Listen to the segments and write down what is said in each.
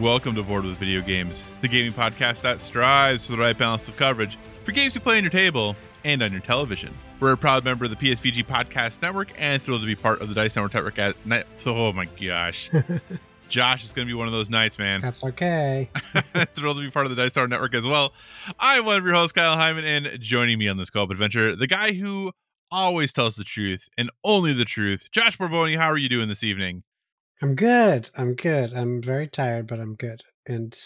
Welcome to Board with Video Games, the gaming podcast that strives for the right balance of coverage for games you play on your table and on your television. We're a proud member of the PSVG Podcast Network and thrilled to be part of the Dice Tower Network at night. Oh my gosh. Josh, it's going to be one of those nights, man. That's okay. Thrilled to be part of the Dice Tower Network as well. I'm one of your hosts, Kyle Hyman, and joining me on this co-op adventure, the guy who always tells the truth and only the truth, Josh Borboni. How are you doing this evening? I'm good. I'm very tired, but I'm good. And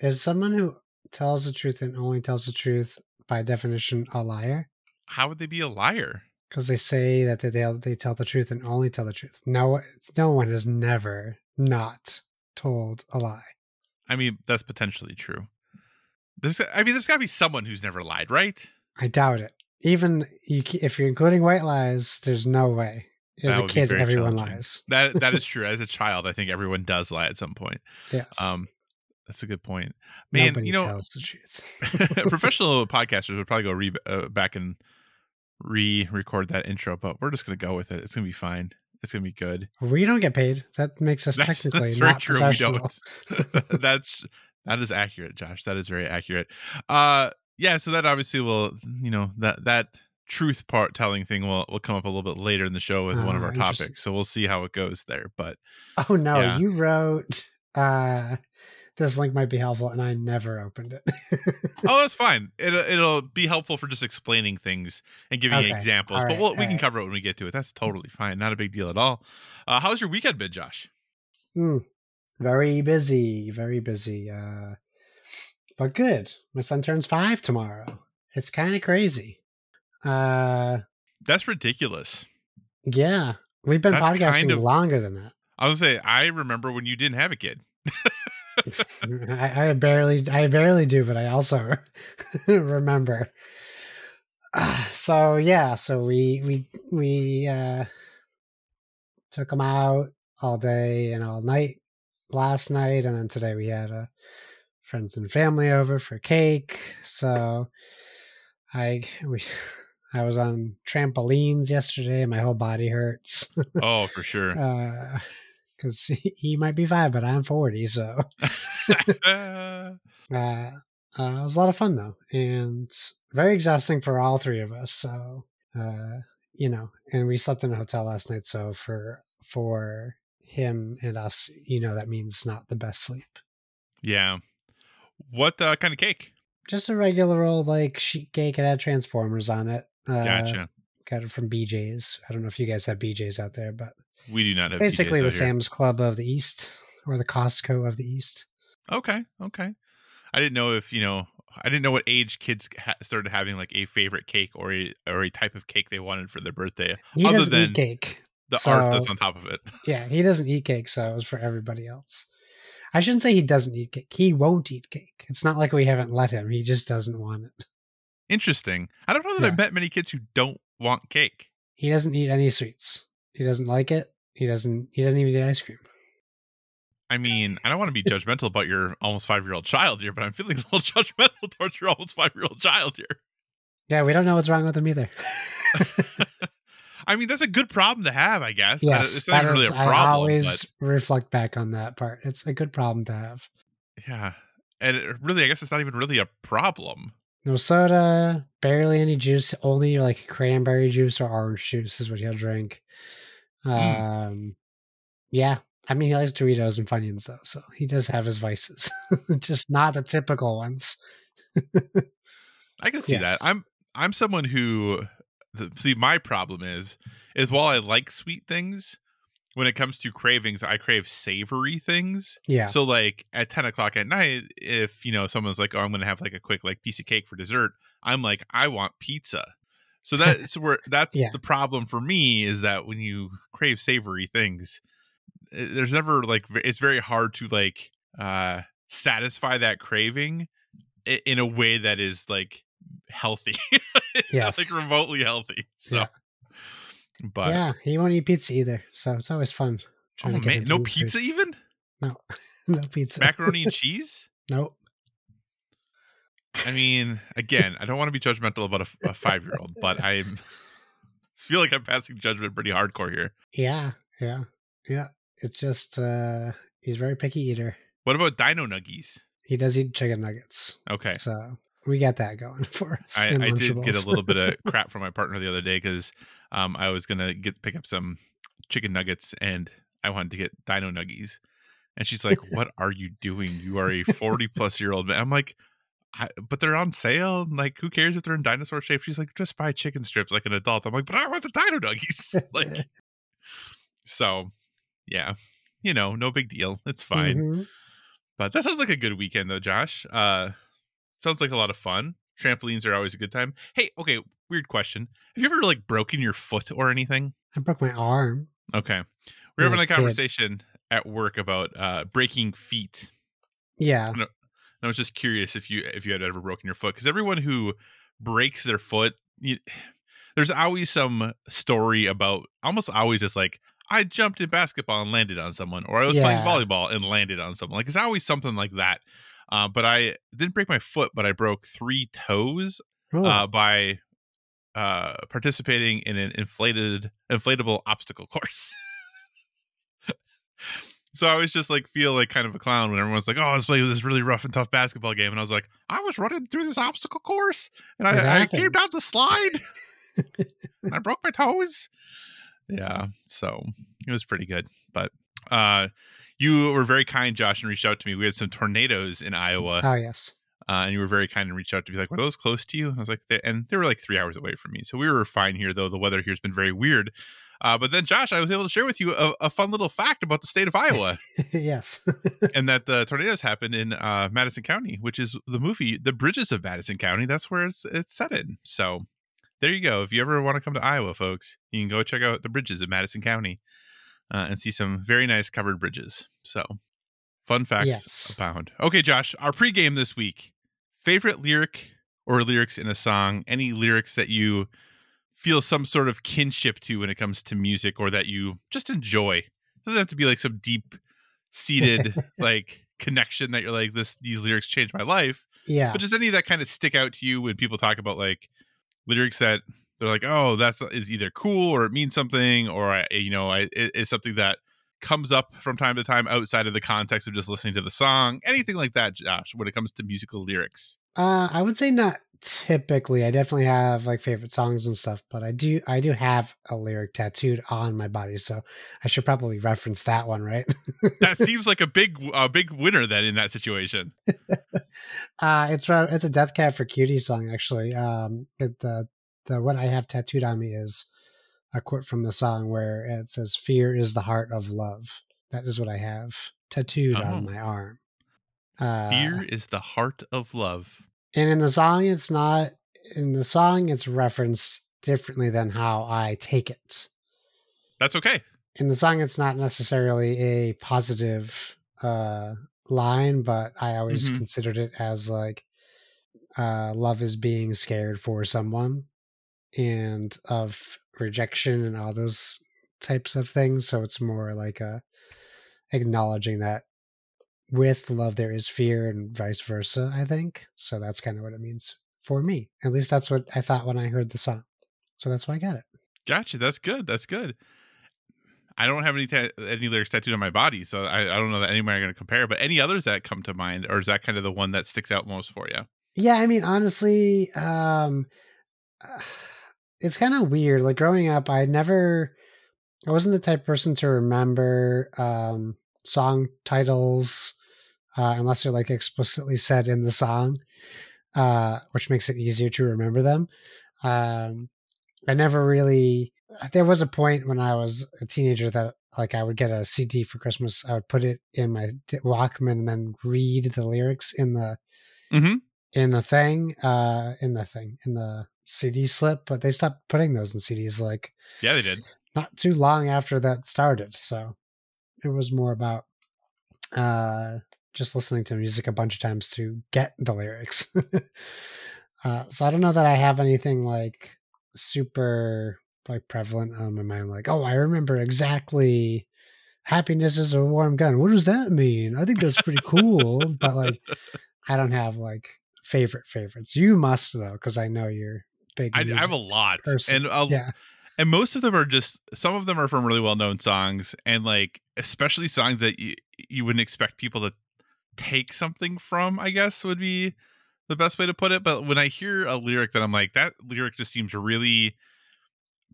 is someone who tells the truth and only tells the truth, by definition, a liar? How would they be a liar? Because they say that they tell the truth and only tell the truth. No one has never not told a lie. I mean, that's potentially true. There's got to be someone who's never lied, right? I doubt it. Even if you're including white lies, there's no way. As a kid, everyone lies. That is true. As a child, I think everyone does lie at some point. Yes. That's a good point. Man, nobody tells the truth. Professional podcasters would probably go back and re-record that intro, but we're just going to go with it. It's going to be fine. It's going to be good. We don't get paid. That makes us technically not professional. We don't. That is accurate, Josh. That is very accurate. Yeah, so that obviously will, that truth part telling thing will come up a little bit later in the show with one of our topics, so we'll see how it goes there. But You wrote this link might be helpful, and I never opened it. Oh, that's fine. It'll be helpful for just explaining things and giving you examples, right, but we can cover it when we get to it. That's totally fine. Not a big deal at all. How's your weekend been, Josh? Very busy, but good. My son turns 5 tomorrow. It's kind of crazy. That's ridiculous. Yeah, we've been podcasting longer than that. I would say I remember when you didn't have a kid. I barely do, but I also remember. So we took them out all day and all night last night, and then today we had friends and family over for cake. So I was on trampolines yesterday and my whole body hurts. Oh, for sure. Because he might be 5, but I'm 40. So it was a lot of fun, though, and very exhausting for all 3 of us. So, and we slept in a hotel last night. So for him and us, that means not the best sleep. Yeah. What kind of cake? Just a regular old sheet cake. It had Transformers on it. Gotcha. Got it from BJ's. I don't know if you guys have BJ's out there, but we do not have. Basically, BJ's the Sam's Club of the East, or the Costco of the East. Okay. I didn't know if I didn't know what age kids started having a favorite cake or a type of cake they wanted for their birthday. He doesn't eat cake. The art that's on top of it. Yeah, he doesn't eat cake, so it was for everybody else. I shouldn't say he doesn't eat cake. He won't eat cake. It's not like we haven't let him. He just doesn't want it. Interesting. I don't know that I've met many kids who don't want cake. He doesn't eat any sweets. He doesn't like it. He doesn't even eat ice cream. I mean, I don't want to be judgmental about your almost 5-year-old child here, but I'm feeling a little judgmental towards your almost 5-year-old child here. Yeah, we don't know what's wrong with him either. I mean, that's a good problem to have, I guess. Yes, it's not really a problem. I always reflect back on that part. It's a good problem to have. Yeah. And I guess it's not even really a problem. No soda, barely any juice, only cranberry juice or orange juice is what he'll drink. Yeah. I mean, he likes Doritos and Funyuns, though, so he does have his vices. Just not the typical ones. I can see that. I'm someone who... See, my problem is while I like sweet things, when it comes to cravings, I crave savory things. Yeah. So at 10 o'clock at night, if someone's like, oh, I'm going to have a quick piece of cake for dessert, I'm like, I want pizza. So that's where that's the problem for me, is that when you crave savory things, there's never like, it's very hard to like satisfy that craving in a way that is like healthy. Yes. Like remotely healthy. So but yeah, you won't eat pizza either. So it's always fun. Oh man, no pizza even? No. No pizza. Macaroni and cheese? Nope. I mean, again, I don't want to be judgmental about a 5-year-old, but I feel like I'm passing judgment pretty hardcore here. Yeah. It's just, he's a very picky eater. What about dino nuggies? He does eat chicken nuggets. Okay. So we got that going for us. I did get a little bit of crap from my partner the other day because I was going to pick up some chicken nuggets and I wanted to get dino nuggies. And she's like, what are you doing? You are a 40-plus-year-old man. I'm like... but they're on sale. Like, who cares if they're in dinosaur shape? She's like, just buy chicken strips like an adult. I'm like, but I want the dino nuggies. Like, so yeah, you know, no big deal. It's fine. Mm-hmm. But that sounds like a good weekend though, Josh. Sounds like a lot of fun. Trampolines are always a good time. Hey, okay. Weird question. Have you ever like broken your foot or anything? I broke my arm. Okay. We're having a conversation at work about breaking feet. Yeah. And I was just curious if you had ever broken your foot, because everyone who breaks their foot, there's always some story about, almost always it's like, I jumped in basketball and landed on someone, or I was playing volleyball and landed on someone. Like, it's always something like that. But I didn't break my foot, but I broke 3 toes by participating in an inflatable obstacle course. So I was just like, feel like kind of a clown when everyone's like, oh, I was playing this really rough and tough basketball game. And I was like, I was running through this obstacle course and I came down the slide. And I broke my toes. Yeah. So it was pretty good. But you were very kind, Josh, and reached out to me. We had some tornadoes in Iowa. Oh, yes. And you were very kind and reached out to be like, were those close to you? I was like, and they were like 3 hours away from me. So we were fine here, though. The weather here has been very weird. But then, Josh, I was able to share with you a fun little fact about the state of Iowa. Yes. And that the tornadoes happened in Madison County, which is the movie The Bridges of Madison County. That's where it's set in. So there you go. If you ever want to come to Iowa, folks, you can go check out The Bridges of Madison County and see some very nice covered bridges. So fun facts abound. Okay, Josh, our pregame this week. Favorite lyric or lyrics in a song? Any lyrics that you... feel some sort of kinship to when it comes to music, or that you just enjoy. It doesn't have to be like some deep seated like connection that you're like, these lyrics changed my life. Yeah. But just any that kind of stick out to you when people talk about like lyrics that they're like, oh, is either cool or it means something, or it's something that comes up from time to time outside of the context of just listening to the song. Anything like that, Josh, when it comes to musical lyrics? I would say not. Typically, I definitely have like favorite songs and stuff, but I do have a lyric tattooed on my body, so I should probably reference that one, right? That seems like a big winner then in that situation. It's a Death Cab for Cutie song, actually. The what I have tattooed on me is a quote from the song where it says, "Fear is the heart of love." That is what I have tattooed on my arm. Fear is the heart of love. And in the song, it's referenced differently than how I take it. That's okay. In the song, it's not necessarily a positive line, but I always considered it as like love is being scared for someone and of rejection and all those types of things. So it's more like acknowledging that with love there is fear and vice versa, I think. So that's kind of what it means for me. At least that's what I thought when I heard the song. So that's why I got it. Gotcha. That's good. That's good. I don't have any lyrics tattooed on my body, so I don't know that anybody are going to compare, but any others that come to mind, or is that kind of the one that sticks out most for you? Yeah. I mean, honestly, it's kind of weird. Like growing up, I wasn't the type of person to remember, song titles, unless they're like explicitly said in the song, which makes it easier to remember them. There was a point when I was a teenager that like I would get a CD for Christmas. I would put it in my Walkman and then read the lyrics in the thing, CD slip, but they stopped putting those in CDs. Like, yeah, they did. Not too long after that started. So it was more about just listening to music a bunch of times to get the lyrics. So I don't know that I have anything like super like prevalent on my mind. Like, oh, I remember exactly happiness is a warm gun. What does that mean? I think that's pretty cool. But like, I don't have like favorites. You must though, because I know you're big. I have a lot person. And most of them are just, some of them are from really well-known songs, and like, especially songs that you wouldn't expect people to take something from, I guess would be the best way to put it. But when I hear a lyric that I'm like, that lyric just seems really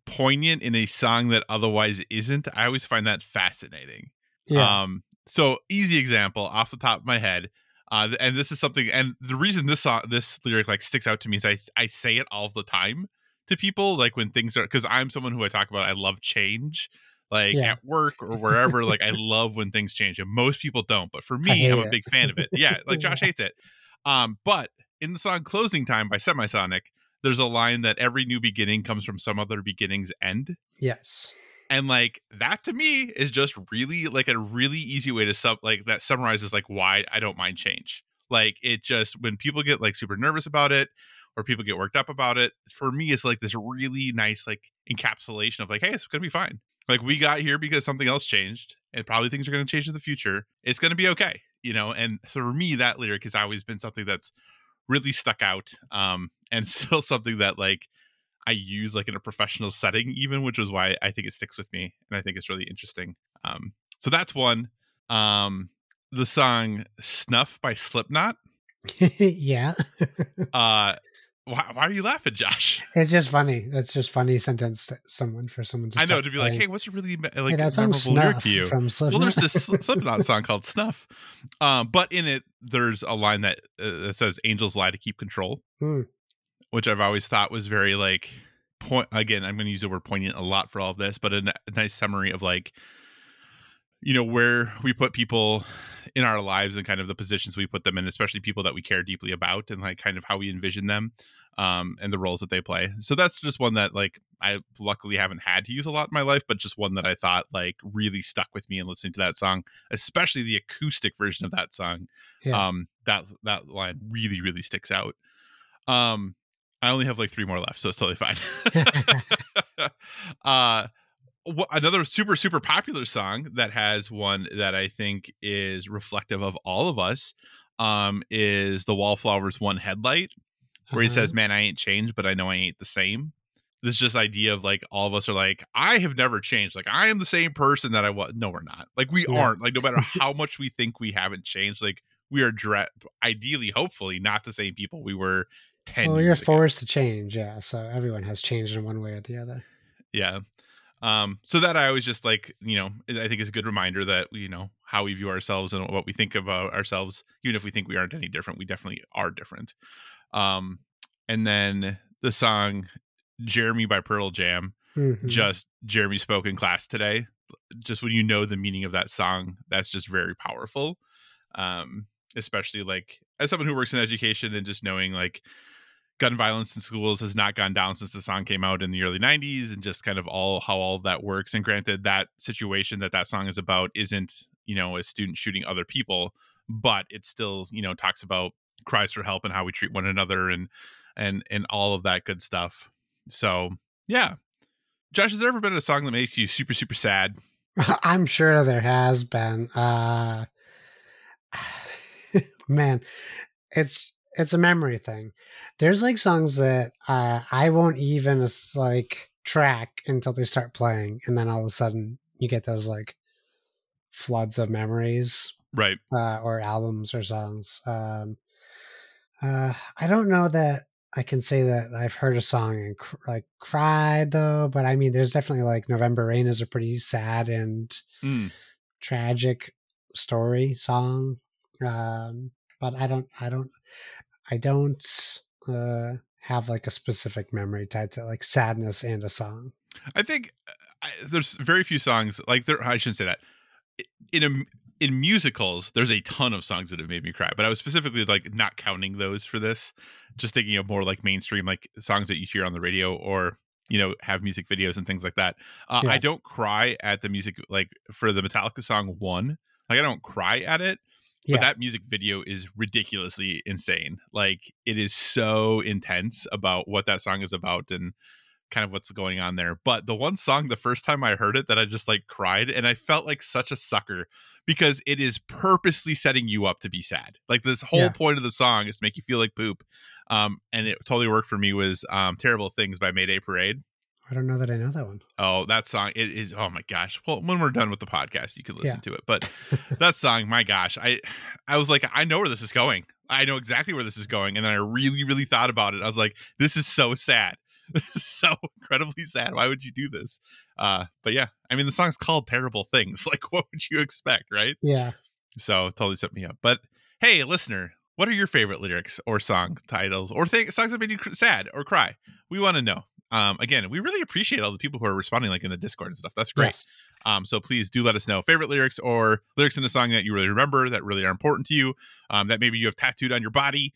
poignant in a song that otherwise isn't, I always find that fascinating. Yeah. So easy example off the top of my head. And this is something, and the reason this lyric like sticks out to me is I say it all the time to people, like when things are, because I'm someone who I talk about, I love change, like at work or wherever. Like I love when things change, and most people don't, but for me, I'm a big fan of it. Yeah, like Josh hates it. But in the song Closing Time by Semisonic, there's a line that every new beginning comes from some other beginning's end. Yes. And like that to me is just really like a really easy way to that summarizes like why I don't mind change. Like it just, when people get like super nervous about it, or people get worked up about it, for me, it's like this really nice like encapsulation of like, hey, it's gonna be fine. Like we got here because something else changed, and probably things are gonna change in the future. It's gonna be okay, you know. And so for me, that lyric has always been something that's really stuck out, and still something that like I use like in a professional setting, even, which is why I think it sticks with me, and I think it's really interesting. So that's one. The song "Snuff" by Slipknot. Yeah. Why are you laughing, Josh? It's just funny. That's just funny sentence to someone to. I know, to be like, hey, what's a really like memorable lyric to you? From Slipknot. Well, there's this Slipknot song called "Snuff," but in it there's a line that says, "Angels lie to keep control," which I've always thought was very like point. Again, I'm going to use the word poignant a lot for all of this, but a nice summary of like, you know, where we put people in our lives and kind of the positions we put them in, especially people that we care deeply about, and like kind of how we envision them, and the roles that they play. So that's just one that like I luckily haven't had to use a lot in my life, but just one that I thought like really stuck with me, and listening to that song, especially the acoustic version of that song. Yeah. That line really, really sticks out. I only have like three more left, so it's totally fine. Another super, super popular song that has one that I think is reflective of all of us, is The Wallflowers' "One Headlight," where he says, "Man, I ain't changed, but I know I ain't the same." This just idea of like, all of us are like, I have never changed. Like, I am the same person that I was. No, we're not. Like, we aren't. Like, no matter how much we think we haven't changed, like, we are ideally, hopefully, not the same people we were 10 years ago. Well, you're forced to change, yeah. So everyone has changed in one way or the other. Yeah. So that I always just like, you know, I think is a good reminder that, you know, how we view ourselves and what we think about ourselves, even if we think we aren't any different, we definitely are different. And then the song "Jeremy" by Pearl Jam, just Jeremy spoke in class today. Just when you know the meaning of that song, that's just very powerful. Especially like as someone who works in education, and just knowing like, gun violence in schools has not gone down since the song came out in the early 90s, and just kind of how all of that works. And granted, that situation that song is about isn't, you know, a student shooting other people, but it still, you know, talks about cries for help and how we treat one another and all of that good stuff. So, yeah. Josh, has there ever been a song that makes you super, super sad? I'm sure there has been. Man, it's a memory thing. There's like songs that I won't even like track until they start playing, and then all of a sudden you get those like floods of memories, right? Or albums or songs. I don't know that I can say that I've heard a song and cried though, but I mean, there's definitely like "November Rain" is a pretty sad and tragic story song. But I don't have like a specific memory tied to like sadness and a song. I think there's very few songs like there. I shouldn't say that. In a in musicals, there's a ton of songs that have made me cry, but I was specifically like not counting those for this, just thinking of more like mainstream, like songs that you hear on the radio or, you know, have music videos and things like that. Yeah. I don't cry at the music, like for the Metallica song One, like I don't cry at it, but that music video is ridiculously insane. Like it is so intense about what that song is about and kind of what's going on there. But the one song, the first time I heard it, that I just like cried, and I felt like such a sucker because it is purposely setting you up to be sad. Like this whole point of the song is to make you feel like poop. And it totally worked for me. Was Terrible Things by Mayday Parade. I don't know that I know that one. Oh, that song. It is. Oh my gosh. Well, when we're done with the podcast, you can listen to it. But that song, my gosh, I was like, I know where this is going. I know exactly where this is going. And then I really, really thought about it. I was like, this is so sad. This is so incredibly sad. Why would you do this? But yeah, I mean, the song's called Terrible Things. Like, what would you expect, right? Yeah. So it totally set me up. But hey, listener, what are your favorite lyrics or song titles or songs that made you sad or cry? We want to know. Again, we really appreciate all the people who are responding, like in the Discord and stuff. That's great. Yes. So please do let us know favorite lyrics or lyrics in the song that you really remember that really are important to you, that maybe you have tattooed on your body.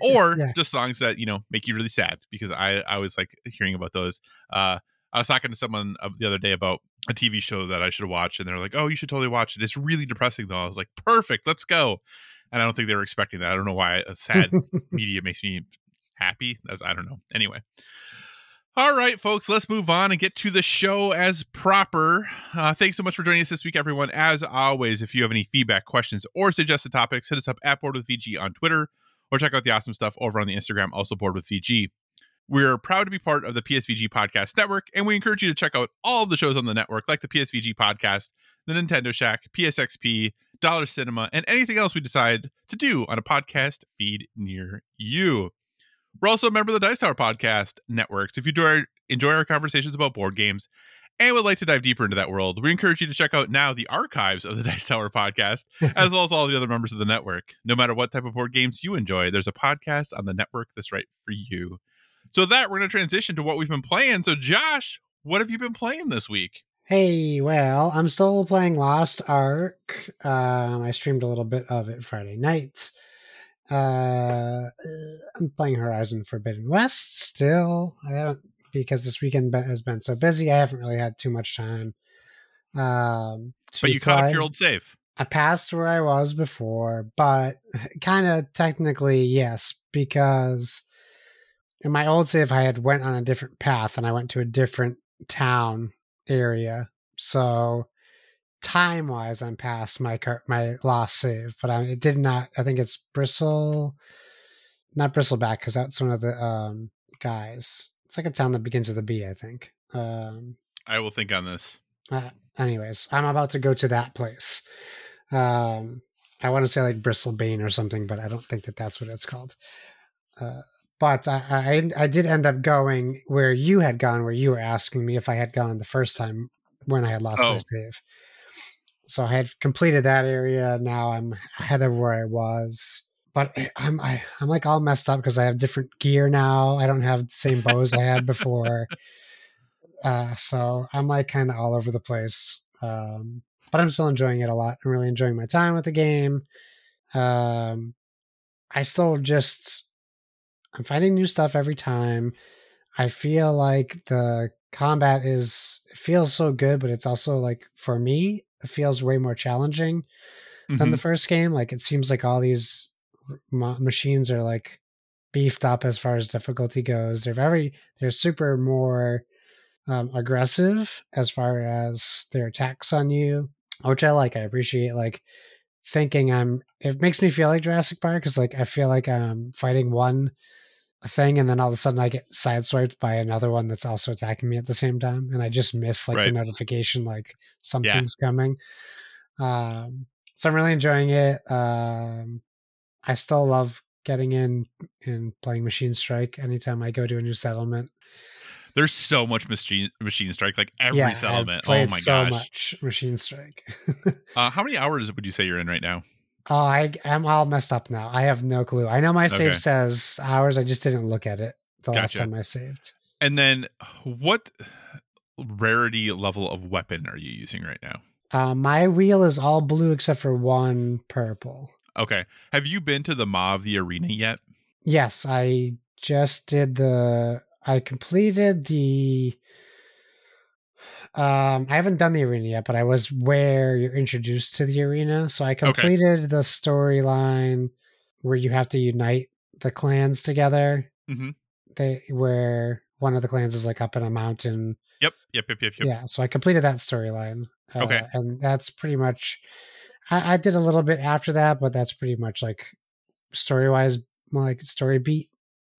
Or just songs that, you know, make you really sad, because I was like hearing about those. I was talking to someone the other day about a TV show that I should watch, and they're like, oh, you should totally watch it. It's really depressing, though. I was like, perfect, let's go. And I don't think they were expecting that. I don't know why a sad media makes me happy. I don't know. Anyway. All right, folks, let's move on and get to the show as proper. Thanks so much for joining us this week, everyone. As always, if you have any feedback, questions, or suggested topics, hit us up at Board with VG on Twitter, or check out the awesome stuff over on the Instagram, also Board with VG. We're proud to be part of the PSVG Podcast Network, and we encourage you to check out all of the shows on the network, like the PSVG Podcast, the Nintendo Shack, PSXP, Dollar Cinema, and anything else we decide to do on a podcast feed near you. We're also a member of the Dice Tower Podcast Network, so if you enjoy our conversations about board games and would like to dive deeper into that world, we encourage you to check out now the archives of the Dice Tower Podcast, as well as all the other members of the network. No matter what type of board games you enjoy, there's a podcast on the network that's right for you. So with that, we're going to transition to what we've been playing. So Josh, what have you been playing this week? Hey, well, I'm still playing Lost Ark. I streamed a little bit of it Friday night. I'm playing Horizon Forbidden West still. I haven't, because this weekend has been so busy, I haven't really had too much time. But you caught up your old save. I passed where I was before, but kind of technically, yes, because in my old save, I had went on a different path and I went to a different town area. So time-wise, I'm past my lost save, but it did not. I think it's Bristleback, because that's one of the guys. It's like a town that begins with a B, I think. I will think on this. Anyways, I'm about to go to that place. I want to say like Bristlebane or something, but I don't think that's what it's called. But I did end up going where you had gone, where you were asking me if I had gone the first time when I had lost my save. So I had completed that area. Now I'm ahead of where I was. But I'm like all messed up because I have different gear now. I don't have the same bows I had before. So I'm like kind of all over the place. But I'm still enjoying it a lot. I'm really enjoying my time with the game. I'm finding new stuff every time. I feel like the combat feels so good, but it's also like, for me, it feels way more challenging than the first game. Like it seems like all these machines are like beefed up as far as difficulty goes. They're super more aggressive as far as their attacks on you, which I like. I appreciate like thinking it makes me feel like Jurassic Park, because like I feel like I'm fighting one thing and then all of a sudden I get sideswiped by another one that's also attacking me at the same time, and I just miss like the notification like something's coming. So I'm really enjoying it. I still love getting in and playing Machine Strike anytime I go to a new settlement. There's so much Machine Strike, like every settlement. Oh my so gosh. Much Machine Strike. How many hours would you say you're in right now? Oh, I'm all messed up now. I have no clue. I know my save says hours. I just didn't look at it the last time I saved. And then what rarity level of weapon are you using right now? My wheel is all blue except for one purple. Okay. Have you been to the Maw of the Arena yet? Yes, I just did the... I completed the... I haven't done the arena yet, but I was where you're introduced to the arena. So I completed the storyline where you have to unite the clans together. Mm-hmm. Where one of the clans is like up in a mountain. Yep. Yeah, so I completed that storyline. Okay. And that's pretty much... I did a little bit after that, but that's pretty much like story-wise, more like story beat.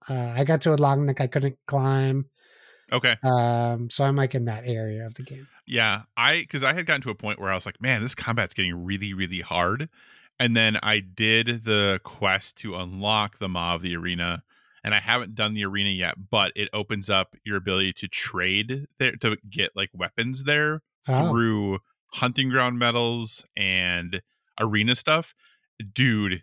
I got to a long neck I couldn't climb. Okay. So I'm like in that area of the game. Yeah. Because I had gotten to a point where I was like, man, this combat's getting really, really hard. And then I did the quest to unlock the Maw of the Arena. And I haven't done the arena yet, but it opens up your ability to trade there, to get like weapons there through hunting ground medals and arena stuff. Dude.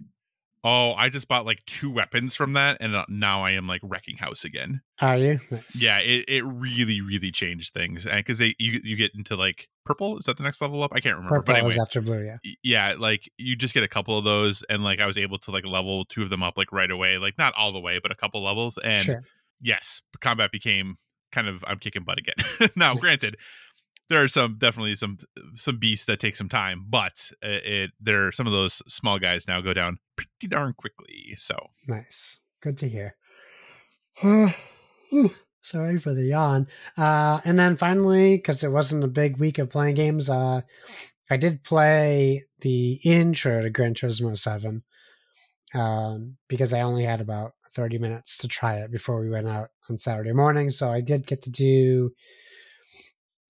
Oh, I just bought like 2 weapons from that, and now I am like wrecking house again. Are you? Nice. Yeah, it really, really changed things. And because you get into like purple, is that the next level up? I can't remember. Purple, but anyway, is after blue, yeah. Yeah, like you just get a couple of those, and like I was able to like level 2 of them up like right away, like not all the way, but a couple levels. And Yes, combat became kind of I'm kicking butt again. Now, granted, there are definitely some beasts that take some time, but there are some of those small guys now go down pretty darn quickly. So nice, good to hear. Sorry for the yawn. And then finally, because it wasn't a big week of playing games, I did play the intro to Gran Turismo 7 because I only had about 30 minutes to try it before we went out on Saturday morning. So I did get to do.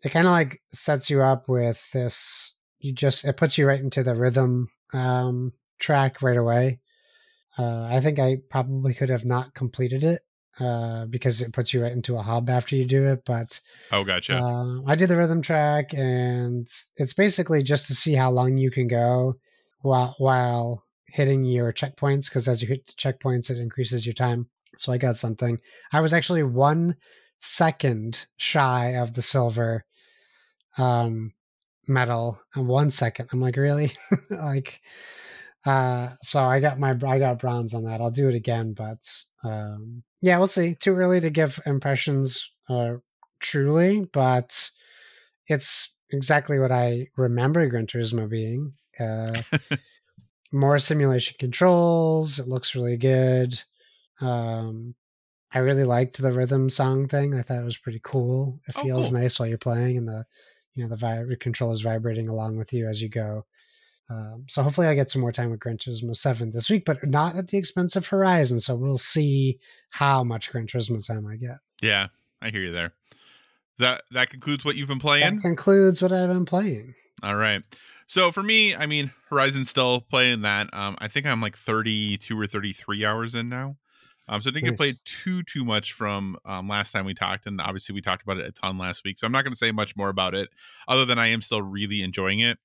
It kind of like sets you up with this. It puts you right into the rhythm track right away. I think I probably could have not completed it because it puts you right into a hub after you do it. But gotcha. I did the rhythm track, and it's basically just to see how long you can go while hitting your checkpoints. Because as you hit the checkpoints, it increases your time. So I got something. I was actually 1 second shy of the silver medal in 1 second. I'm like, really? Like, so I got bronze on that. I'll do it again, but yeah, we'll see. Too early to give impressions truly, but it's exactly what I remember Gran Turismo being. More simulation controls. It looks really good. I really liked the rhythm song thing. I thought it was pretty cool. It feels nice while you're playing, and the controller is vibrating along with you as you go. So hopefully I get some more time with Gran Turismo 7 this week, but not at the expense of Horizon. So we'll see how much Gran Turismo time I get. Yeah, I hear you there. That concludes what you've been playing? That concludes what I've been playing. All right. So for me, I mean, Horizon's still playing that. I think I'm like 32 or 33 hours in now. So I didn't get played too much from last time we talked, and obviously we talked about it a ton last week. So I'm not going to say much more about it, other than I am still really enjoying it.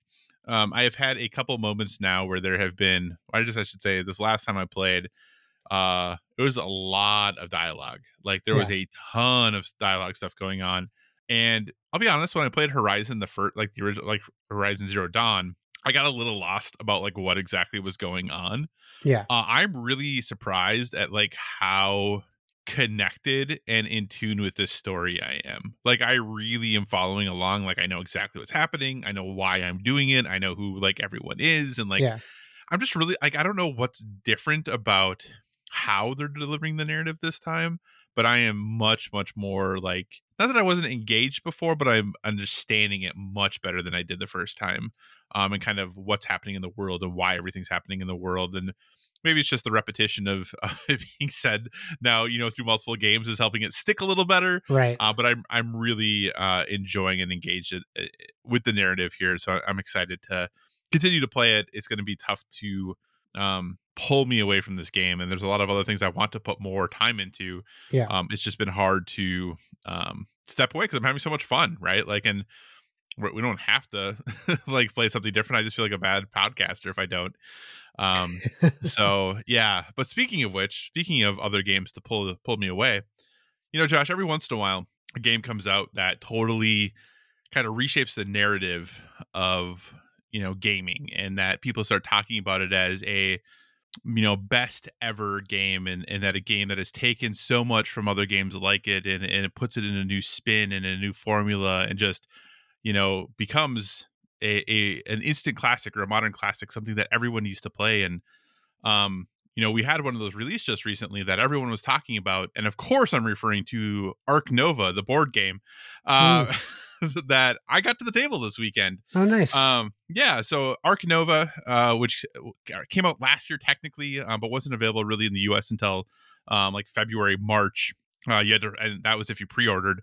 I have had a couple moments now where there have been, I should say, this last time I played, it was a lot of dialogue. Like there was a ton of dialogue stuff going on, and I'll be honest, when I played Horizon, the original Horizon Zero Dawn, I got a little lost about like what exactly was going on. Yeah. I'm really surprised at like how connected and in tune with this story I am. Like I really am following along. Like I know exactly what's happening. I know why I'm doing it. I know who like everyone is. And like, I'm just really like, I don't know what's different about how they're delivering the narrative this time, but I am much, much more like, not that I wasn't engaged before, but I'm understanding it much better than I did the first time. And kind of what's happening in the world and why everything's happening in the world. And maybe it's just the repetition of it being said now, you know, through multiple games is helping it stick a little better. Right. But I'm really enjoying and engaged with the narrative here. So I'm excited to continue to play it. It's going to be tough to pull me away from this game. And there's a lot of other things I want to put more time into. Yeah. It's just been hard to step away because I'm having so much fun. Right. Like, and we don't have to like play something different. I just feel like a bad podcaster if I don't. So yeah. But speaking of other games to pull me away, you know, Josh, every once in a while a game comes out that totally kind of reshapes the narrative of, you know, gaming, and that people start talking about it as a, you know, best ever game, and that a game that has taken so much from other games like it, and it puts it in a new spin and a new formula, and just, you know, becomes an instant classic or a modern classic, something that everyone needs to play. And you know, we had one of those released just recently that everyone was talking about, and of course I'm referring to Ark Nova, the board game that I got to the table this weekend. Oh, nice. Yeah, so Ark Nova, which came out last year technically, but wasn't available really in the US until like February, March. You had to, and that was if you pre-ordered.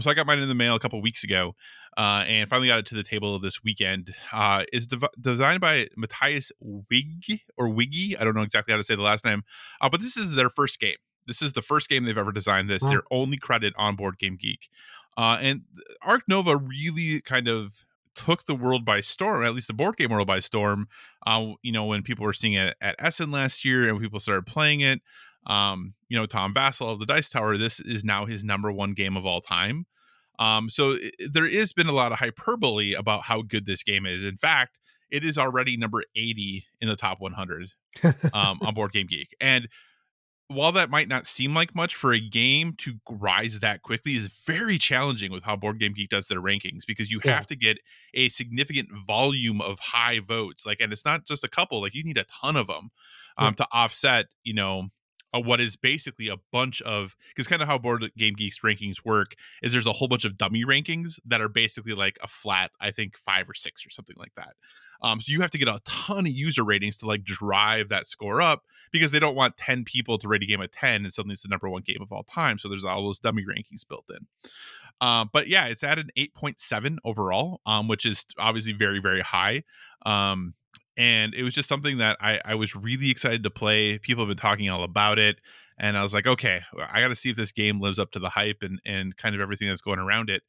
So I got mine in the mail a couple weeks ago, and finally got it to the table this weekend. It's designed by Matthias Wiggy. I don't know exactly how to say the last name, but this is their first game. This is the first game they've ever designed. This their only credit on Board Game Geek, and Ark Nova really kind of took the world by storm, at least the board game world by storm. You know, when people were seeing it at Essen last year, and people started playing it. You know, Tom Vassell of the Dice Tower, this is now his number one game of all time. So there has been a lot of hyperbole about how good this game is. In fact, it is already number 80 in the top 100 on Board Game Geek. And while that might not seem like much, for a game to rise that quickly is very challenging with how Board Game Geek does their rankings, because you have to get a significant volume of high votes. Like, and it's not just a couple, like you need a ton of them to offset, you know, what is basically a bunch of, because kind of how Board Game Geek's rankings work is there's a whole bunch of dummy rankings that are basically like a flat, I think 5 or 6 or something like that. So you have to get a ton of user ratings to like drive that score up, because they don't want 10 people to rate a game at 10 and suddenly it's the number one game of all time. So there's all those dummy rankings built in. But yeah, it's at an 8.7 overall, which is obviously very, very high. And it was just something that I was really excited to play. People have been talking all about it. And I was like, okay, I got to see if this game lives up to the hype and kind of everything that's going around it.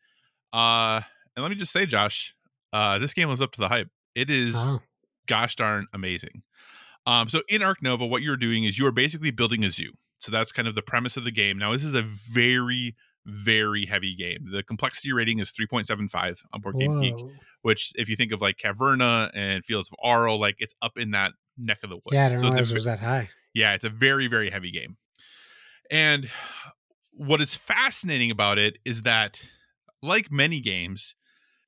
And let me just say, Josh, this game lives up to the hype. It is gosh darn amazing. So in Ark Nova, what you're doing is you are basically building a zoo. So that's kind of the premise of the game. Now, this is a very, very heavy game. The complexity rating is 3.75 on Board Game Geek, which, if you think of like Caverna and Fields of Arl, like it's up in that neck of the woods. Yeah, I didn't realize it was that high. Yeah, it's a very, very heavy game. And what is fascinating about it is that, like many games,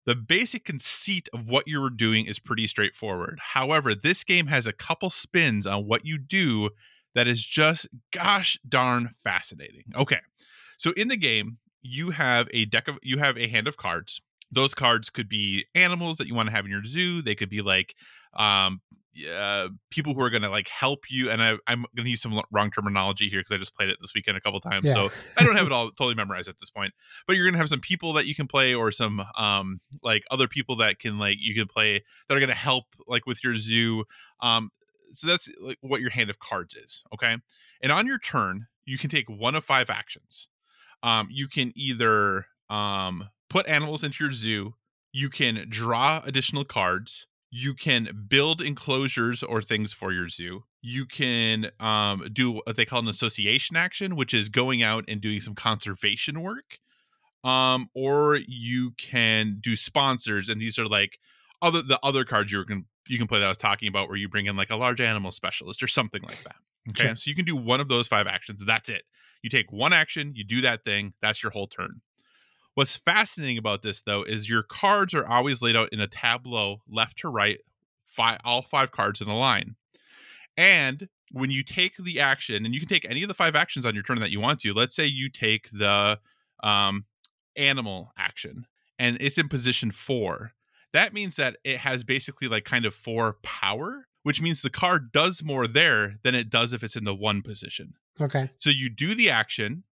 the basic conceit of what you were doing is pretty straightforward. However, this game has a couple spins on what you do that is just gosh darn fascinating. Okay. So in the game, you have a hand of cards. Those cards could be animals that you want to have in your zoo. They could be like people who are going to like help you. And I'm going to use some wrong terminology here because I just played it this weekend a couple times. Yeah. So I don't have it all totally memorized at this point. But you're going to have some people that you can play, or some like other people that can like you can play that are going to help like with your zoo. So that's like what your hand of cards is. Okay, and on your turn, you can take one of 5 actions. You can either put animals into your zoo, you can draw additional cards, you can build enclosures or things for your zoo, you can do what they call an association action, which is going out and doing some conservation work, or you can do sponsors, and these are like the other cards you can play that I was talking about, where you bring in like a large animal specialist or something like that. Okay, sure. So you can do one of those 5 actions. That's it. You take one action, you do that thing, that's your whole turn. What's fascinating about this, though, is your cards are always laid out in a tableau, left to right, all 5 cards in a line. And when you take the action, and you can take any of the 5 actions on your turn that you want to, let's say you take the animal action, and it's in position 4. That means that it has basically like kind of 4 power, which means the card does more there than it does if it's in the 1 position. Okay. So you do the action,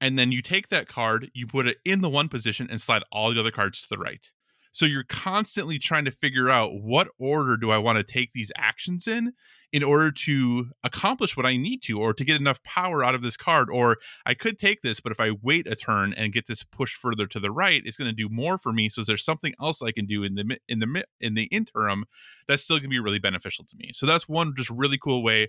and then you take that card, you put it in the 1 position, and slide all the other cards to the right. So you're constantly trying to figure out, what order do I want to take these actions in order to accomplish what I need to, or to get enough power out of this card. Or I could take this, but if I wait a turn and get this pushed further to the right, it's going to do more for me. So there's something else I can do in the interim that's still going to be really beneficial to me. So that's one just really cool way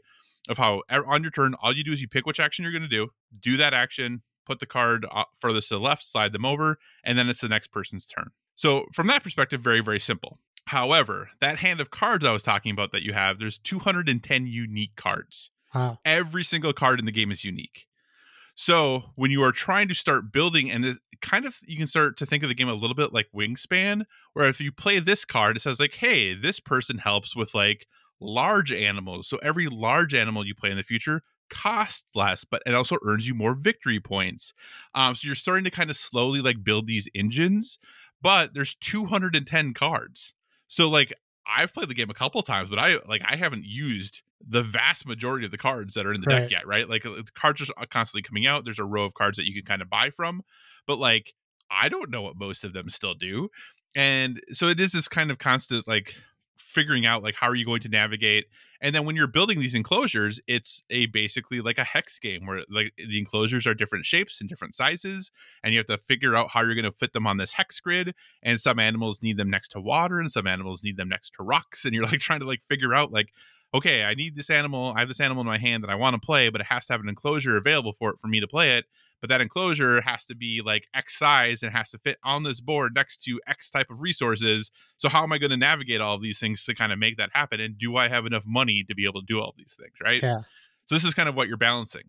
of how on your turn, all you do is you pick which action you're going to do that action, put the card furthest to the left, slide them over, and then it's the next person's turn. So from that perspective, very, very simple. However, that hand of cards I was talking about that you have, there's 210 unique cards. Wow. Every single card in the game is unique. So when you are trying to start building, and this kind of, you can start to think of the game a little bit like Wingspan, where if you play this card, it says like, hey, this person helps with like large animals. So every large animal you play in the future costs less, but it also earns you more victory points. So you're starting to kind of slowly like build these engines, but there's 210 cards. So like I've played the game a couple times, but I haven't used the vast majority of the cards that are in the deck yet, right? Like the cards are constantly coming out. There's a row of cards that you can kind of buy from, but like I don't know what most of them still do. And so it is this kind of constant like figuring out like how are you going to navigate. And then when you're building these enclosures, it's a basically like a hex game where like the enclosures are different shapes and different sizes, and you have to figure out how you're going to fit them on this hex grid. And some animals need them next to water, and some animals need them next to rocks. And you're like trying to like figure out like, okay, I need this animal. I have this animal in my hand that I want to play, but it has to have an enclosure available for it for me to play it. But that enclosure has to be like X size and has to fit on this board next to X type of resources. So how am I going to navigate all of these things to kind of make that happen? And do I have enough money to be able to do all these things, right? Yeah. So this is kind of what you're balancing.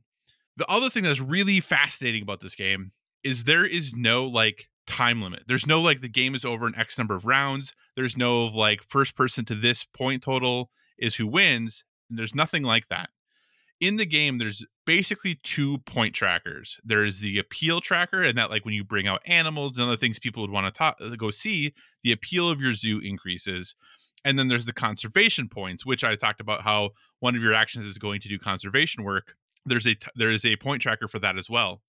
The other thing that's really fascinating about this game is there is no like time limit. There's no like the game is over in X number of rounds. There's no like first person to this point total is who wins, and there's nothing like that. In the game, there's basically 2 point trackers. There is the appeal tracker, and that like when you bring out animals and other things people would want to go see, the appeal of your zoo increases. And then there's the conservation points, which I talked about how one of your actions is going to do conservation work. There is a point tracker for that as well.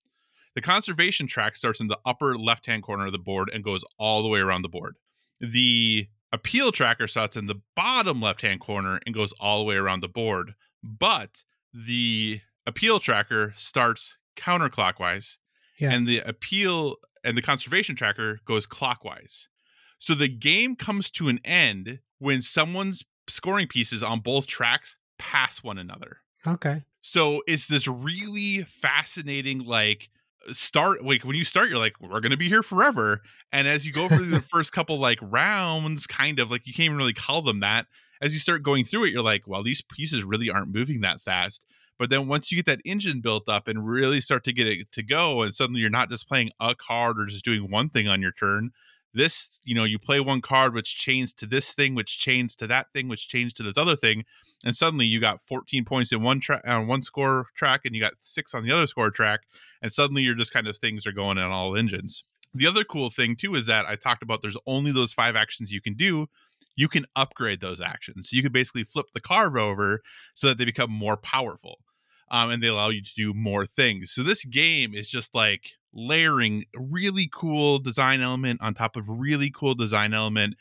The conservation track starts in the upper left-hand corner of the board and goes all the way around the board. The appeal tracker starts in the bottom left-hand corner and goes all the way around the board, but the appeal tracker starts counterclockwise, and the appeal and the conservation tracker goes clockwise. So the game comes to an end when someone's scoring pieces on both tracks pass one another. Okay. So it's this really fascinating, like, start, like when you start you're like, we're gonna be here forever, and as you go through the first couple like rounds, kind of like you can't even really call them that, as you start going through it you're like, well, these pieces really aren't moving that fast. But then once you get that engine built up and really start to get it to go, and suddenly you're not just playing a card or just doing one thing on your turn, this, you know, you play one card which chains to this thing, which chains to that thing, which chains to this other thing, and suddenly you got 14 points in one score track, and you got 6 on the other score track, and suddenly you're just kind of, things are going on all engines. The other cool thing too is that I talked about there's only those 5 actions you can do. You can upgrade those actions, so you can basically flip the card over so that they become more powerful, and they allow you to do more things. So this game is just like layering really cool design element on top of really cool design element,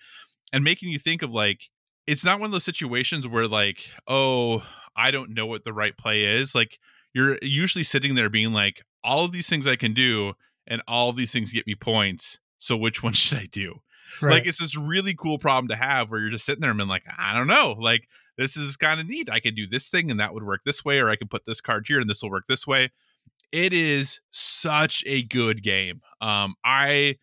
and making you think of like, it's not one of those situations where like, oh, I don't know what the right play is. Like you're usually sitting there being like, all of these things I can do and all of these things get me points, so which one should I do? Right. Like it's this really cool problem to have where you're just sitting there and being like, I don't know, like this is kind of neat. I could do this thing and that would work this way, or I can put this card here and this will work this way. It is such a good game. I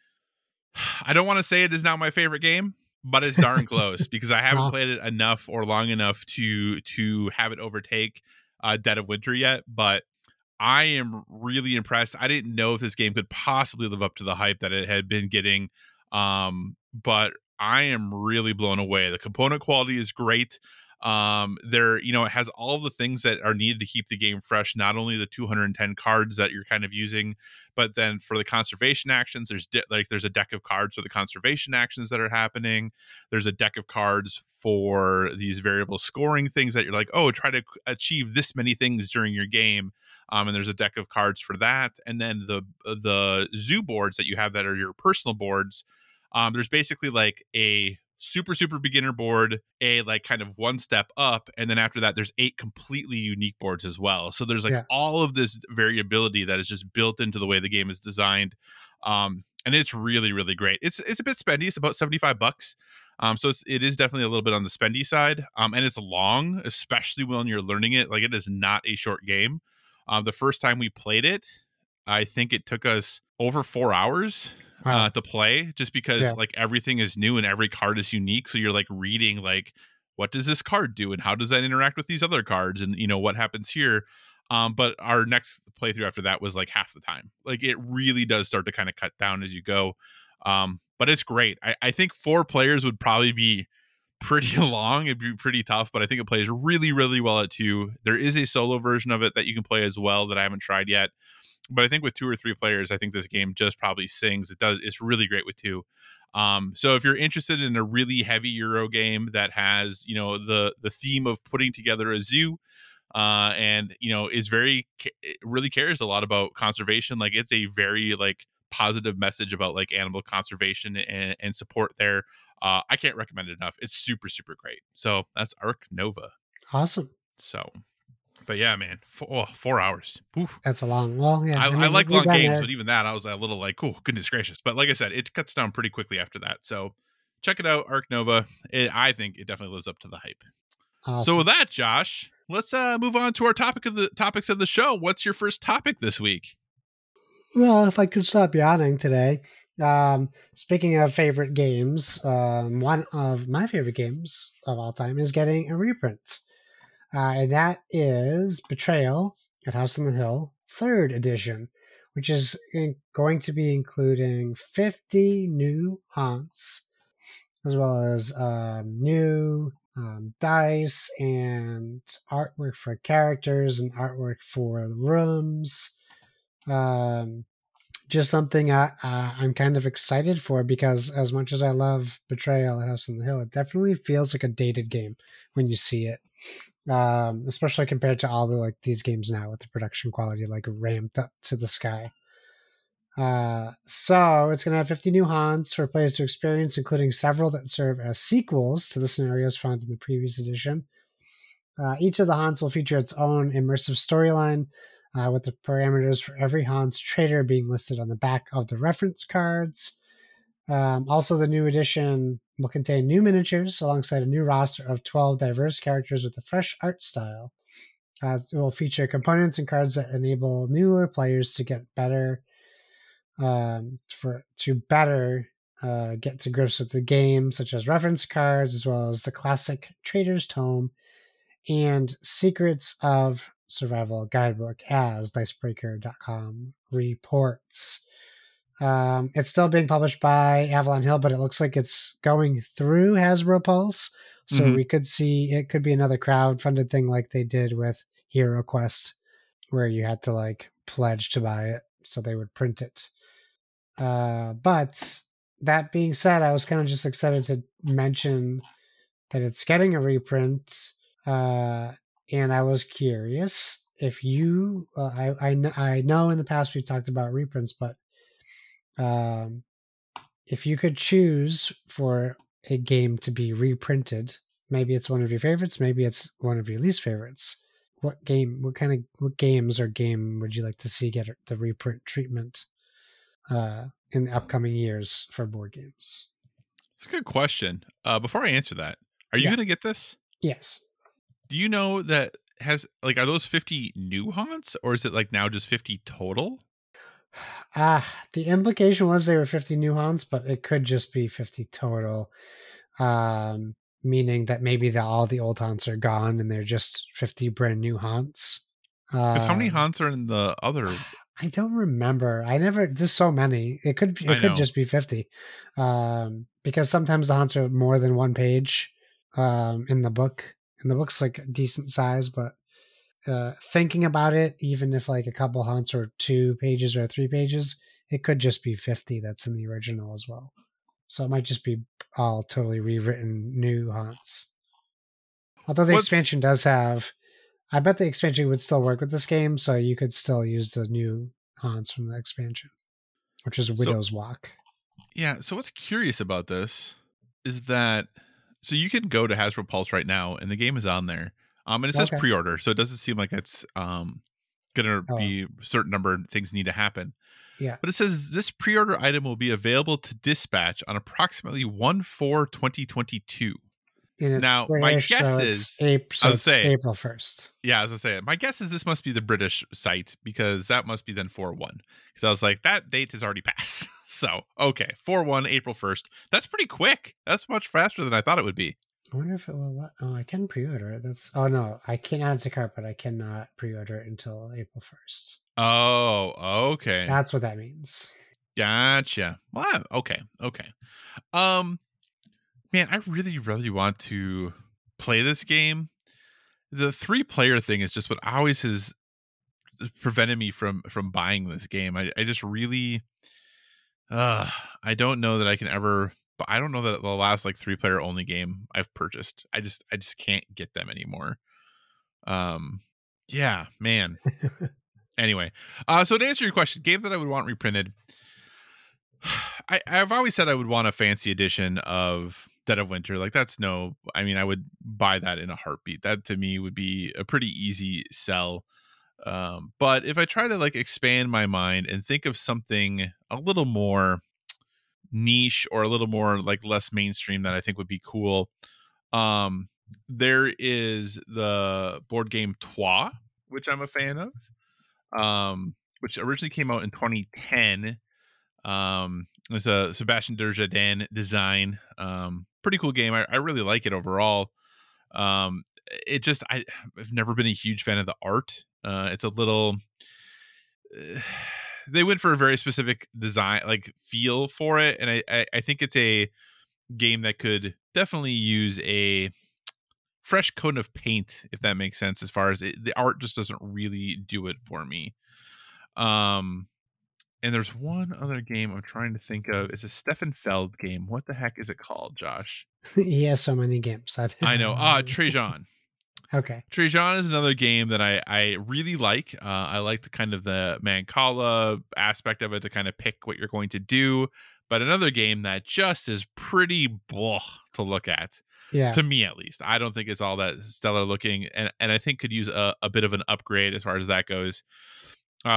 don't want to say it is not my favorite game, but it's darn close because I haven't played it enough or long enough to have it overtake Dead of Winter yet. But I am really impressed. I didn't know if this game could possibly live up to the hype that it had been getting, but I am really blown away. The component quality is great. There, you know, it has all the things that are needed to keep the game fresh, not only the 210 cards that you're kind of using, but then for the conservation actions, there's a deck of cards for the conservation actions that are happening. There's a deck of cards for these variable scoring things that you're like, oh, try to achieve this many things during your game. And there's a deck of cards for that. And then the zoo boards that you have that are your personal boards. There's basically like a super beginner board, a like kind of one step up, and then after that there's 8 completely unique boards as well. So there's like all of this variability that is just built into the way the game is designed, and it's really great. It's a bit spendy. It's about $75, so it is definitely a little bit on the spendy side, and it's long, especially when you're learning it. Like it is not a short game. The first time we played it, I think it took us over 4 hours. to play, just because like everything is new and every card is unique. So you're like reading like, what does this card do and how does that interact with these other cards, and you know what happens here. But our next playthrough after that was like half the time. Like it really does start to kind of cut down as you go. But it's great. I think 4 players would probably be pretty long. It'd be pretty tough, but I think it plays really, really well at 2. There is a solo version of it that you can play as well that I haven't tried yet. But I think with 2 or 3 players, I think this game just probably sings. It does. It's really great with 2. So if you're interested in a really heavy Euro game that has, you know, the theme of putting together a zoo, and you know, is very, it really cares a lot about conservation. Like it's a very like positive message about like animal conservation and support there. I can't recommend it enough. It's super, super great. So that's Ark Nova. Awesome. So, but yeah, man, 4 hours. Oof. That's a long. Well, yeah, I mean, like long games, but even that, I was a little like, oh, goodness gracious. But like I said, it cuts down pretty quickly after that. So check it out, Ark Nova. I think it definitely lives up to the hype. Awesome. So with that, Josh, let's move on to our topics of the show. What's your first topic this week? Well, if I could stop yawning today. Speaking of favorite games, one of my favorite games of all time is getting a reprint. And that is Betrayal at House on the Hill, 3rd edition, which is going to be including 50 new haunts, as well as new dice and artwork for characters and artwork for rooms. Just something I'm kind of excited for, because as much as I love Betrayal at House on the Hill, it definitely feels like a dated game when you see it. Especially compared to all the like these games now with the production quality like ramped up to the sky. So it's going to have 50 new haunts for players to experience, including several that serve as sequels to the scenarios found in the previous edition. Each of the haunts will feature its own immersive storyline, with the parameters for every Hans trader being listed on the back of the reference cards. Also, the new edition will contain new miniatures alongside a new roster of 12 diverse characters with a fresh art style. It will feature components and cards that enable newer players to get better get to grips with the game, such as reference cards, as well as the classic Trader's Tome and Secrets of Survival Guidebook, as dicebreaker.com reports. It's still being published by Avalon Hill, but it looks like it's going through Hasbro Pulse. So we could see it could be another crowdfunded thing like they did with Hero Quest, where you had to like pledge to buy it, so they would print it. But that being said, I was kind of just excited to mention that it's getting a reprint. And I was curious if you, I know in the past we've talked about reprints, but if you could choose for a game to be reprinted, maybe it's one of your favorites, maybe it's one of your least favorites. What games or game would you like to see get the reprint treatment in the upcoming years for board games? It's a good question. Before I answer that, are you going to get this? Yes. Do you know that are those 50 new haunts, or is it like now just 50 total? The implication was they were 50 new haunts, but it could just be 50 total. Meaning that maybe all the old haunts are gone and they're just 50 brand new haunts. Because how many haunts are in the other? I don't remember. There's so many. It could just be 50. Because sometimes the haunts are more than one page in the book. And the book's like a decent size, but thinking about it, even if like a couple hunts or 2 pages or 3 pages, it could just be 50 that's in the original as well. So it might just be all totally rewritten new hunts. Although the expansion does have, I bet the expansion would still work with this game, so you could still use the new hunts from the expansion, which is Widow's Walk. Yeah, so what's curious about this is that so you can go to Hasbro Pulse right now, and the game is on there. And it says pre-order, so it doesn't seem like it's going to be a certain number of things need to happen. Yeah. But it says this pre-order item will be available to dispatch on approximately 1/4/2022. in its now British, my guess so is April 1st. Yeah, as I say, my guess is this must be the British site, because that must be then 4/1, because I was like, that date has already passed. So okay, 4/1 April 1st. That's pretty quick. That's much faster than I thought it would be. I wonder if it will. Oh, I can pre-order it. That's. Oh no, I can't add it to cart, but I cannot pre-order it until April 1st. Oh, okay. That's what that means. Gotcha. Wow. Okay. Man, I really want to play this game. The 3-player thing is just what always has prevented me from buying this game. I just really, I don't know that I can ever. But I don't know that the last 3-player only game I've purchased. I just can't get them anymore. Yeah, man. Anyway, so to answer your question, game that I would want reprinted. I've always said I would want a fancy edition of Dead of Winter. I would buy that in a heartbeat. That to me would be a pretty easy sell. But if I try to expand my mind and think of something a little more niche or a little more less mainstream that I think would be cool, there is the board game Trois, which I'm a fan of, which originally came out in 2010. It's a Sebastian Desjardins design. Pretty cool game. I really like it overall. I've never been a huge fan of the art. It's a little they went for a very specific design feel for it, and I think it's a game that could definitely use a fresh coat of paint, if that makes sense, as far as the art just doesn't really do it for me. And there's one other game I'm trying to think of. It's a Stefan Feld game. What the heck is it called, Josh? Yeah, so many games. I know. Trajan. Okay. Trajan is another game that I really like. I like the kind of the Mancala aspect of it, to kind of pick what you're going to do. But another game that just is pretty blah to look at. Yeah. To me, at least. I don't think it's all that stellar looking. And I think could use a bit of an upgrade as far as that goes.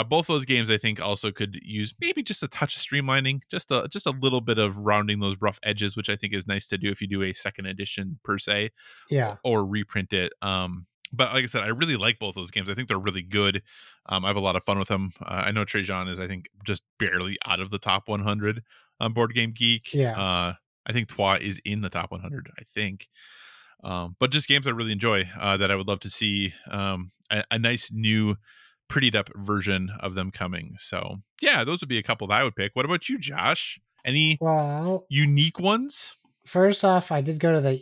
Both those games, I think, also could use maybe just a touch of streamlining, just a little bit of rounding those rough edges, which I think is nice to do if you do a second edition per se, yeah, or reprint it. But like I said, I really like both those games. I think they're really good. I have a lot of fun with them. I know Trajan is, I think, just barely out of the top 100 on Board Game Geek. Yeah, I think Trois is in the top 100. I think. But just games I really enjoy that I would love to see a nice new, prettied up version of them coming. So yeah, those would be a couple that I would pick. What about you, Josh? Any unique ones? First off, I did go to the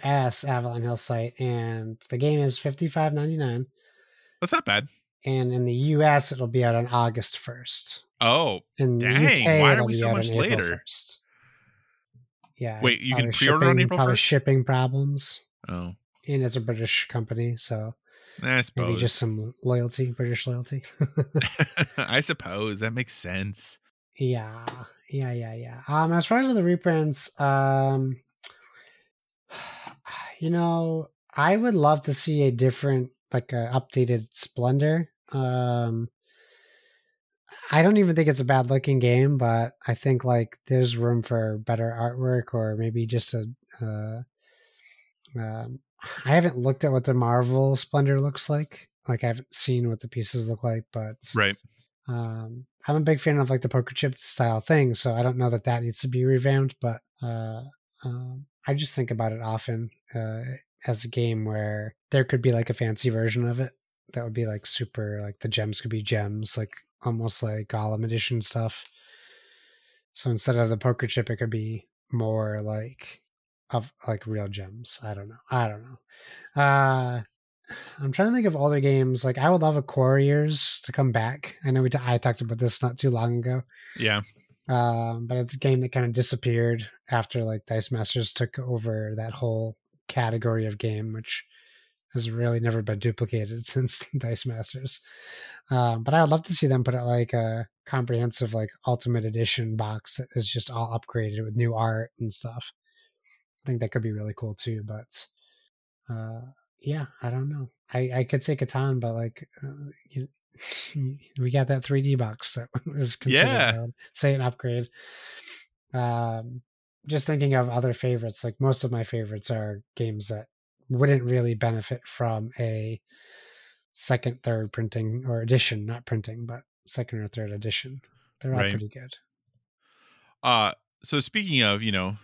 US Avalon Hill site, and the game is $55.99. That's not bad. And in the US, it'll be out on August 1st. Oh, in dang! UK, why are we so much later? Yeah. Wait, you can pre-order on April 1st? Probably shipping problems. Oh, and it's a British company, so. I suppose. Maybe just some loyalty, British loyalty. I suppose that makes sense. Yeah. As far as the reprints, I would love to see a different, updated Splendor. I don't even think it's a bad looking game, but I think there's room for better artwork, or maybe just I haven't looked at what the Marvel Splendor looks like. I haven't seen what the pieces look like, but right. I'm a big fan of the poker chip style thing, so I don't know that needs to be revamped. But I just think about it often as a game where there could be a fancy version of it that would be super. The gems could be gems, almost Golem Edition stuff. So instead of the poker chip, it could be more of real gems. I don't know. I'm trying to think of older games. I would love a Quarriors to come back. I know I talked about this not too long ago. Yeah. But it's a game that kind of disappeared after Dice Masters took over that whole category of game, which has really never been duplicated since Dice Masters. But I would love to see them put out a comprehensive Ultimate Edition box that is just all upgraded with new art and stuff. I think that could be really cool too, but I don't know. I could say Catan, but we got that 3D box that is considered, I would say, an upgrade. just thinking of other favorites, like most of my favorites are games that wouldn't really benefit from a second, third printing or edition, not printing, but second or third edition. They're all pretty good. So speaking of, you know,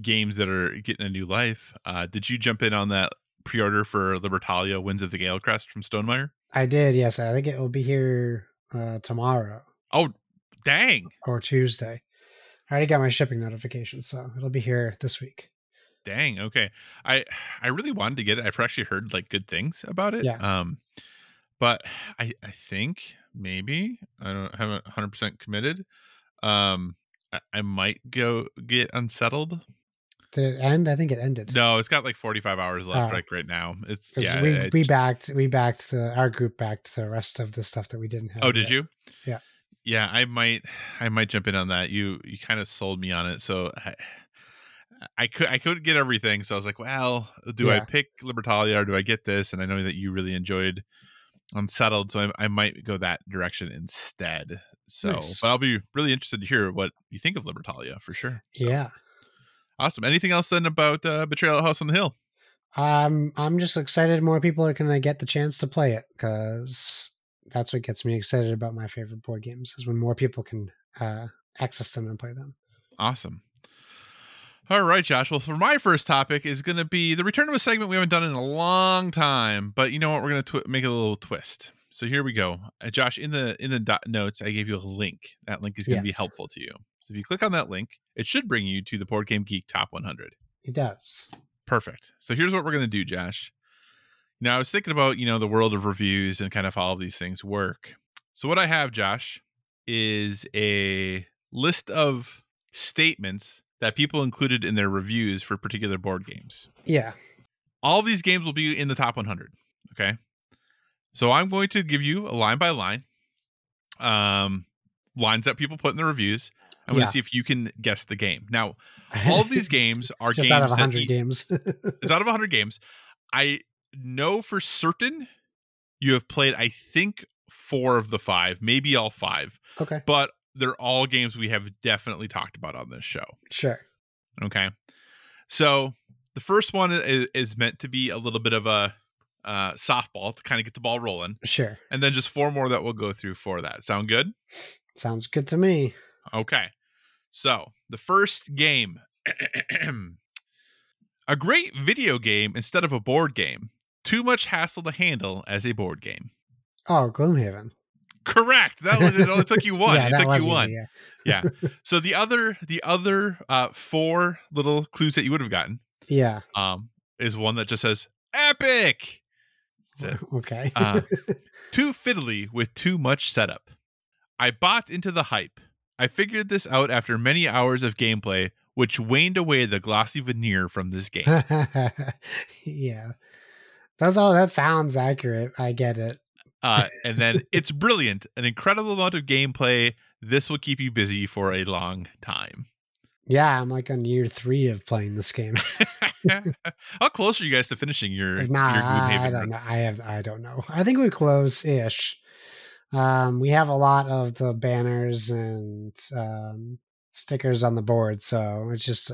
games that are getting a new life, did you jump in on that pre-order for Libertalia Winds of the Galecrest from Stonemaier? I did, yes. I think it will be here tomorrow. Oh, dang. Or Tuesday. I already got my shipping notification, so it'll be here this week. Dang. Okay. I really wanted to get it. I've actually heard like good things about it. Yeah. But I think maybe I haven't 100% committed. I might go get Unsettled. Did it end? I think it ended. No, it's got like 45 hours left like right now. It's our group backed the rest of the stuff that we didn't have. Oh, did you? Yeah. Yeah. I might jump in on that. You kind of sold me on it. So I couldn't get everything. So I was like, well, do I pick Libertalia or do I get this? And I know that you really enjoyed Unsettled, so I might go that direction instead. So, nice. But I'll be really interested to hear what you think of Libertalia for sure. So. Yeah. Awesome. Anything else then about Betrayal at House on the Hill? I'm just excited more people are going to get the chance to play it, because that's what gets me excited about my favorite board games, is when more people can access them and play them. Awesome. All right, Josh. Well, for my first topic is going to be the return of a segment we haven't done in a long time, but you know what? We're going to make a little twist. So here we go. Josh, in the notes, I gave you a link. That link is going to be helpful to you. So if you click on that link, it should bring you to the Board Game Geek Top 100. It does. Perfect. So here's what we're going to do, Josh. Now, I was thinking about, you know, the world of reviews and kind of how all of these things work. So what I have, Josh, is a list of statements that people included in their reviews for particular board games. Yeah. All these games will be in the top 100. Okay. So I'm going to give you a line by line, lines that people put in the reviews. I'm going to see if you can guess the game. Now, all of these games are games out of 100 games. It's out of 100 games. I know for certain you have played, I think, 4 of the 5, maybe all 5. Okay. But they're all games we have definitely talked about on this show. Sure. Okay. So the first one is meant to be a little bit of a softball to kind of get the ball rolling. Sure. And then just 4 more that we'll go through for that. Sound good? Sounds good to me. Okay. So the first game, a great video game instead of a board game. Too much hassle to handle as a board game. Oh, Gloomhaven. Correct. That it only took you one. Easy, yeah. Yeah. So the other 4 little clues that you would have gotten. Yeah. Is one that just says epic. That's it. Okay. Too fiddly with too much setup. I bought into the hype. I figured this out after many hours of gameplay, which waned away the glossy veneer from this game. Yeah. That sounds accurate. I get it. And then it's brilliant. An incredible amount of gameplay. This will keep you busy for a long time. Yeah, I'm like on year 3 of playing this game. How close are you guys to finishing your Gloomhaven? I don't know. I don't know. I think we're close-ish. We have a lot of the banners and stickers on the board, so it's just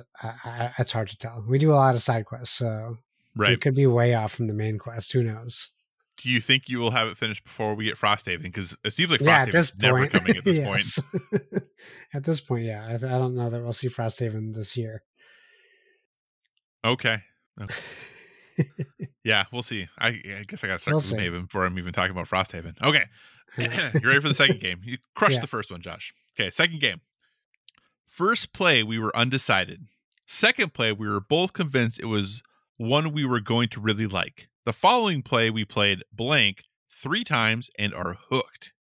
it's hard to tell. We do a lot of side quests, so we could be way off from the main quest. Who knows? Do you think you will have it finished before we get Frosthaven? Because it seems like Frosthaven is never coming at this point. At this point, yeah. I don't know that we'll see Frosthaven this year. Okay. Yeah, we'll see. I guess I got to start Gloomhaven before I'm even talking about Frosthaven. Okay. You ready for the second game? You crushed the first one, Josh. Okay, second game. First play, we were undecided. Second play, we were both convinced it was one we were going to really like. The following play, we played blank 3 times and are hooked.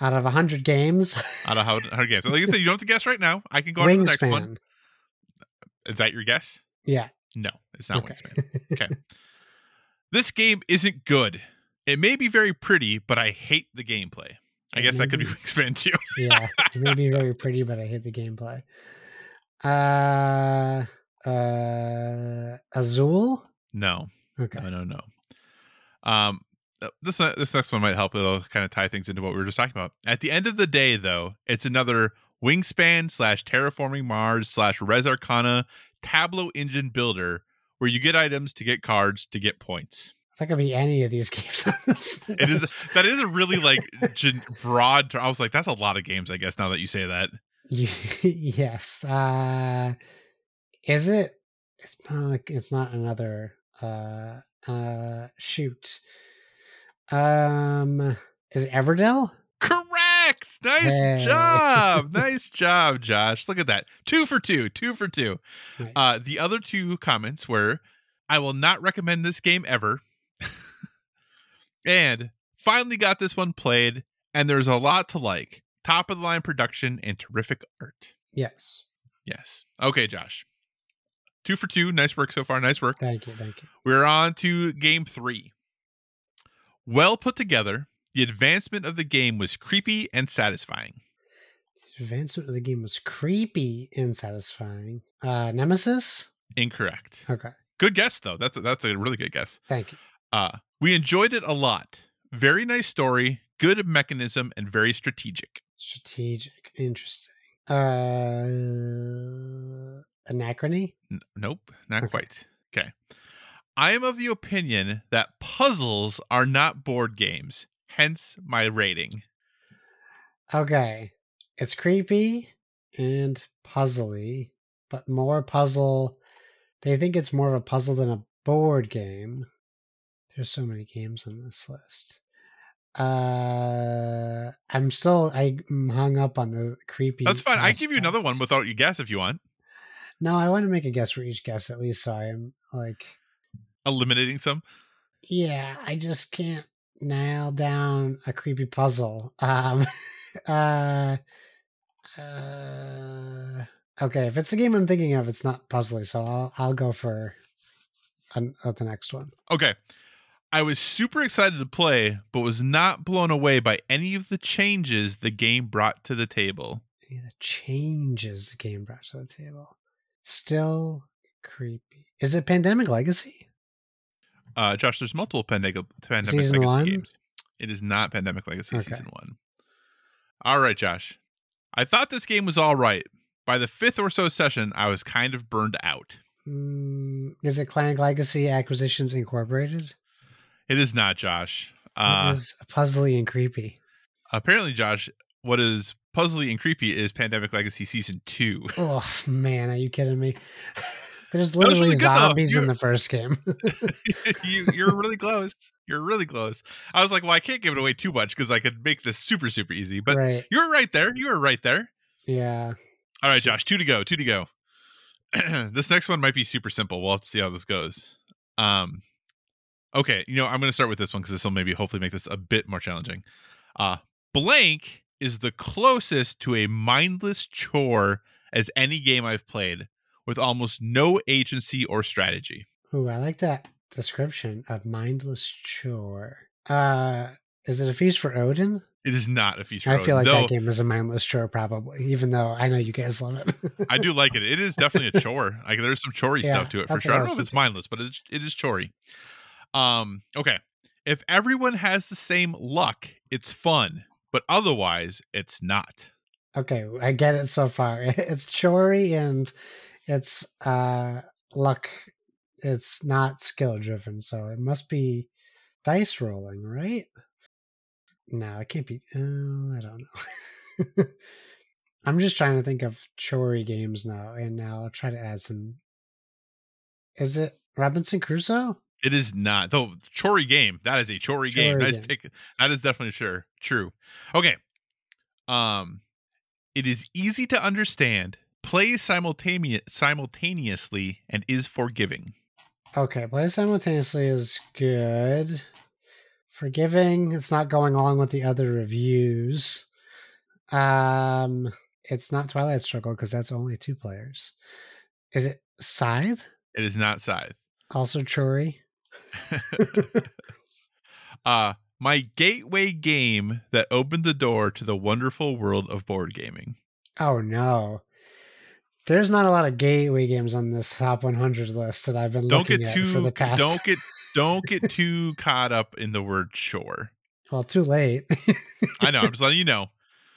Out of 100 games. Out of 100 games. So like I said, you don't have to guess right now. I can go on to the next one. Is that your guess? Yeah. No, it's not Wingspan. Okay. This game isn't good. It may be very pretty, but I hate the gameplay. I guess that could be Wingspan too. Yeah. It may be very pretty, but I hate the gameplay. Azul? No. Okay. No. This next one might help. It'll kind of tie things into what we were just talking about. At the end of the day, though, it's another Wingspan/Terraforming Mars/Res Arcana Tableau Engine Builder, where you get items to get cards to get points. It's not going to be any of these games on this list. That is a really like broad term. I was like, that's a lot of games, I guess, now that you say that. Yes. Is it? It's not another shoot. Is it Everdell? Correct. Nice job. Nice job, Josh. Look at that. 2 for 2. Nice. The other two comments were, I will not recommend this game ever. And finally got this one played, and there's a lot to like. Top of the line production and terrific art. Yes. Okay, Josh. 2 for 2. Nice work so far. Nice work. Thank you. We're on to game 3. Well put together. The advancement of the game was creepy and satisfying. Nemesis? Incorrect. Okay. Good guess, though. That's a really good guess. Thank you. We enjoyed it a lot. Very nice story, good mechanism, and very strategic. Interesting. Anachrony? Nope. Not quite. Okay. I am of the opinion that puzzles are not board games. Hence my rating. Okay. It's creepy and puzzly, but more puzzle. They think it's more of a puzzle than a board game. There's so many games on this list. I'm hung up on the creepy. That's fine. I give you another one without you guess if you want. No, I want to make a guess for each guess at least. So I'm like eliminating some. Yeah, I just can't nail down a creepy puzzle. Okay, if it's the game I'm thinking of, it's not puzzly, so I'll go for the next one. Okay. I was super excited to play, but was not blown away by any of the changes the game brought to the table. Still creepy. Is it Pandemic Legacy? Josh, there's multiple Pandemic Legacy games. It is not Pandemic Legacy Season 1. All right, Josh. I thought this game was all right. By the 5th or so session, I was kind of burned out. Is it Clanic Legacy Acquisitions Incorporated? It is not, Josh. It is puzzly and creepy. Apparently, Josh, what is puzzly and creepy is Pandemic Legacy Season 2. Oh, man, are you kidding me? There's literally really zombies in the first game. You're really close. I was like, well, I can't give it away too much because I could make this super, super easy. But right. You were right there. Yeah. All right, Josh. 2 to go. This next one might be super simple. We'll have to see how this goes. Okay. I'm going to start with this one because this will maybe hopefully make this a bit more challenging. Blank is the closest to a mindless chore as any game I've played, with almost no agency or strategy. Ooh, I like that description of mindless chore. Is it A Feast for Odin? It is not A Feast for Odin. I feel like that game is a mindless chore probably, even though I know you guys love it. I do like it. It is definitely a chore. Like there's some chorey stuff to it for sure. I don't know if it's mindless, but it is chorey. Okay. If everyone has the same luck, it's fun, but otherwise it's not. Okay, I get it so far. It's chorey and it's luck. It's not skill driven, so it must be dice rolling, right? No, it can't be. I don't know. I'm just trying to think of chorey games now, and now I'll try to add some. Is it Robinson Crusoe? It is not. Though chorey game. That is a chorey game. Nice pick. That is definitely true. Okay. It is easy to understand. Plays simultaneously and is forgiving. Okay, plays simultaneously is good. Forgiving, it's not going along with the other reviews. It's not Twilight Struggle because that's only 2 players. Is it Scythe? It is not Scythe. Also chorey. My gateway game that opened the door to the wonderful world of board gaming. Oh no. There's not a lot of gateway games on this top 100 list that I've been looking at for the past. Don't get too caught up in the word chore. Well, too late. I know. I'm just letting you know.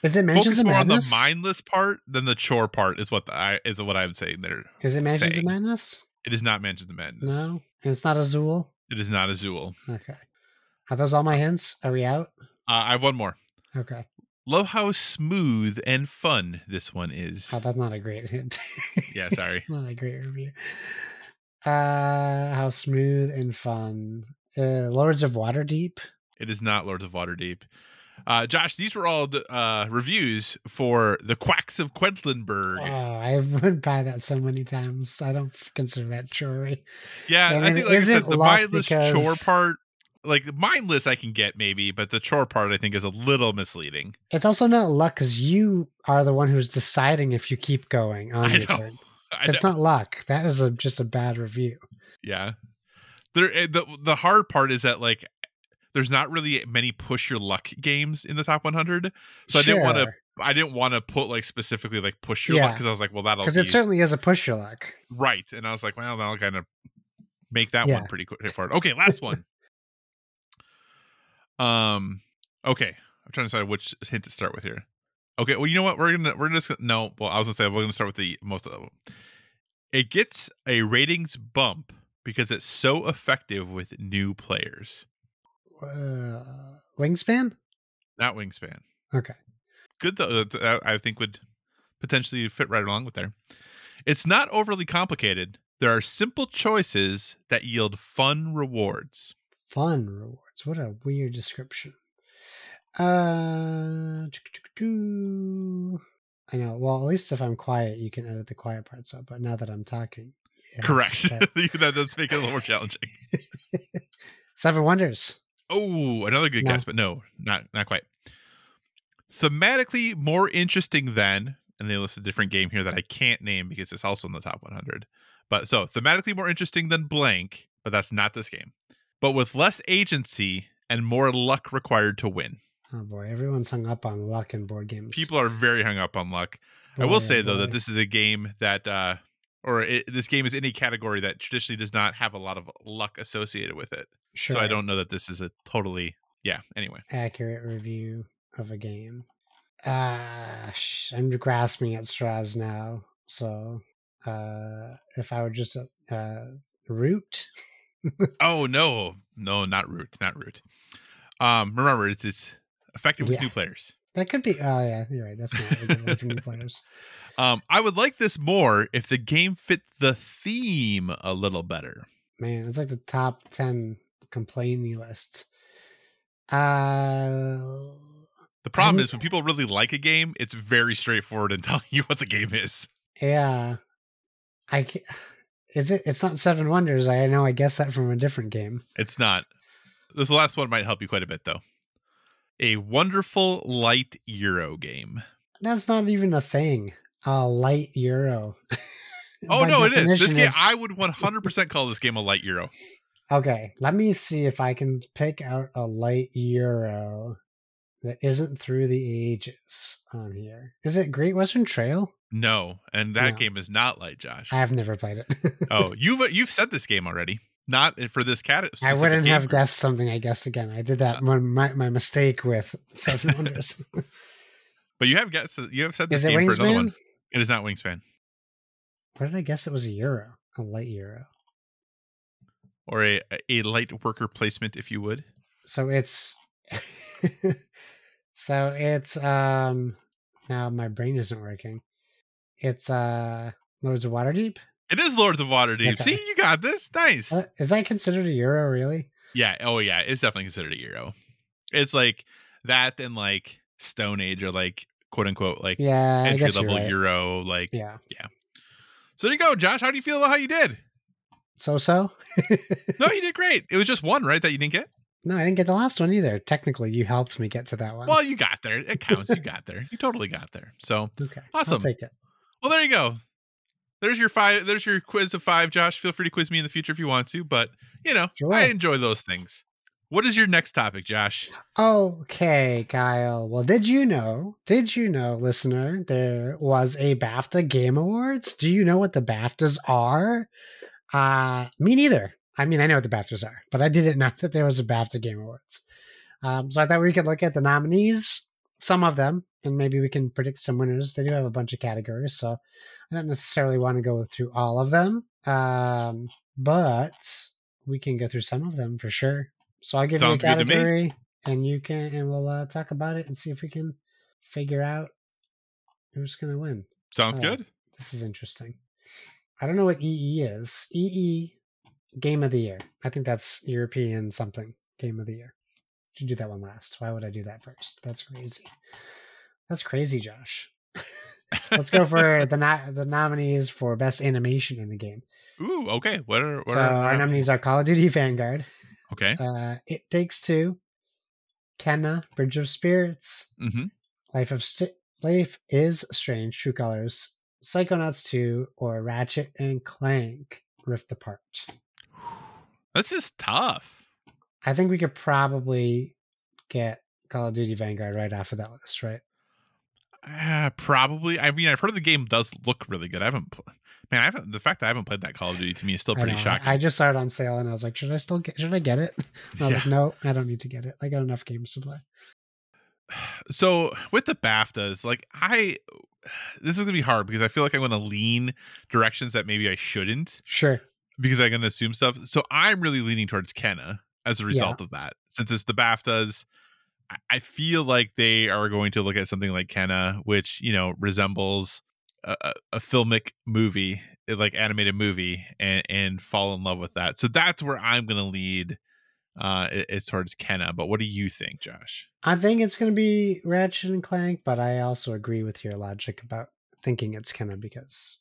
Because it mentions focus more on the mindless part than the chore part is what I'm saying there. Because it mentions the madness? It does not mention the madness. No? And it's not Azul? It is not Azul. Okay. Are those all my hints? Are we out? I have one more. Okay. Love how smooth and fun this one is. Oh, that's not a great hint. Yeah, sorry. Not a great review. How smooth and fun. Lords of Waterdeep. It is not Lords of Waterdeep. Josh, these were all reviews for The Quacks of Quedlinburg. Oh, I went by that so many times. I don't consider that chore-y. Yeah, I think, like I said, the mindless chore part, like mindless I can get maybe, but the chore part I think is a little misleading. It's also not luck because you are the one who's deciding if you keep going on your turn. It's not luck. That is just a bad review. Yeah. The hard part is that, like, there's not really many push your luck games in the top 100. So sure. I didn't want to put like specifically like push your luck because I was like, well, that'll because it certainly is a push your luck. Right. And I was like, well, that'll kind of make that one pretty quick. Okay. Last one. Okay. I'm trying to decide which hint to start with here. Okay. Well, you know what? We're going to start with the most of them. It gets a ratings bump because it's so effective with new players. Wingspan? Not Wingspan. Okay. Good though. I think would potentially fit right along with there. It's not overly complicated. There are simple choices that yield fun rewards. Fun rewards. What a weird description. I know. Well, at least if I'm quiet, you can edit the quiet parts up. But now that I'm talking, correct. That does make it a little more challenging. Seven Wonders. Oh, another good guess, but no, not quite. Thematically more interesting than, and they list a different game here that I can't name because it's also in the top 100. But so thematically more interesting than blank, but that's not this game. But with less agency and more luck required to win. Oh boy, everyone's hung up on luck in board games. People are very hung up on luck. Boy, I will say though that this is a game that, this game is in a category that traditionally does not have a lot of luck associated with it. Sure. So I don't know that this is a totally, anyway. Accurate review of a game. I'm grasping at straws now. So if I were just Root. Oh, no, not Root. Remember, it's effective with new players. That could be. Oh, yeah, you're right. That's not a good one for new players. I would like this more if the game fit the theme a little better. Man, it's like the top 10 complaining list. The problem is when people really like a game, it's very straightforward in telling you what the game is. Yeah. It's not Seven Wonders. I know I guessed that from a different game. It's not. This last one might help you quite a bit, though. A wonderful light Euro game. That's not even a thing. A light Euro. Oh, no, it is. This game, I would 100% call this game a light Euro. Okay, let me see if I can pick out a light Euro that isn't Through the Ages on here. Is it Great Western Trail? No, and that game is not light, Josh. I've never played it. Oh, you've said this game already. Not for this category. I wouldn't have guessed something I guessed again. I did that my mistake with Seven Wonders. But you have guessed. You have said this game Wingspan? For another one. It is not Wingspan. Why did I guess it was a light Euro? Or a light worker placement, if you would. So it's, now my brain isn't working. It's Lords of Waterdeep. It is Lords of Waterdeep. Okay. See, you got this. Nice. Is that considered a Euro, really? Yeah. Oh, yeah. It's definitely considered a Euro. It's like that and like Stone Age or like quote unquote like entry level Euro. Like yeah. So there you go, Josh. How do you feel about how you did? So? No, you did great. It was just one, right, that you didn't get? No, I didn't get the last one either. Technically, you helped me get to that one. Well, you got there. It counts. You got there. You totally got there. So, okay. Awesome. I'll take it. Well, there you go. There's your quiz of 5, Josh. Feel free to quiz me in the future if you want to, but, sure. I enjoy those things. What is your next topic, Josh? Okay, Kyle. Well, did you know, listener, there was a BAFTA Game Awards? Do you know what the BAFTAs are? Me neither. I mean, I know what the BAFTAs are, but I didn't know that there was a BAFTA Game Awards. So I thought we could look at the nominees some of them, and maybe we can predict some winners. They do have a bunch of categories, so I don't necessarily want to go through all of them, but we can go through some of them for sure. So I'll give you a category, and you can, and we'll talk about it and see if we can figure out who's going to win. Sounds good. This is interesting. I don't know what EE is. EE Game of the Year. I think that's European something. Game of the Year. Should do that one last. Why would I do that first? That's crazy. That's crazy, Josh. Let's go for the nominees for best animation in the game. Ooh, okay. What are our nominees are Call of Duty Vanguard. Okay. It Takes Two. Kenna, Bridge of Spirits. Mm-hmm. Life is Strange, True Colors, Psychonauts 2, or Ratchet and Clank, Rift Apart. This is tough. I think we could probably get Call of Duty Vanguard right off of that list, right? Probably. I mean, I've heard the game does look really good. The fact that I haven't played that Call of Duty to me is still pretty shocking. I just saw it on sale and I was like, should I get it? And I was like, no, I don't need to get it. I got enough games to play. So with the BAFTAs, this is gonna be hard because I feel like I'm gonna lean directions that maybe I shouldn't. Sure. Because I'm gonna assume stuff. So I'm really leaning towards Kenna as a result of that, since it's the BAFTAs. I feel like they are going to look at something like Kenna, which, you know, resembles a filmic movie, like animated movie, and fall in love with that. So that's where I'm going to lead is towards Kenna. But what do you think, Josh? I think it's going to be Ratchet and Clank, but I also agree with your logic about thinking it's Kenna because,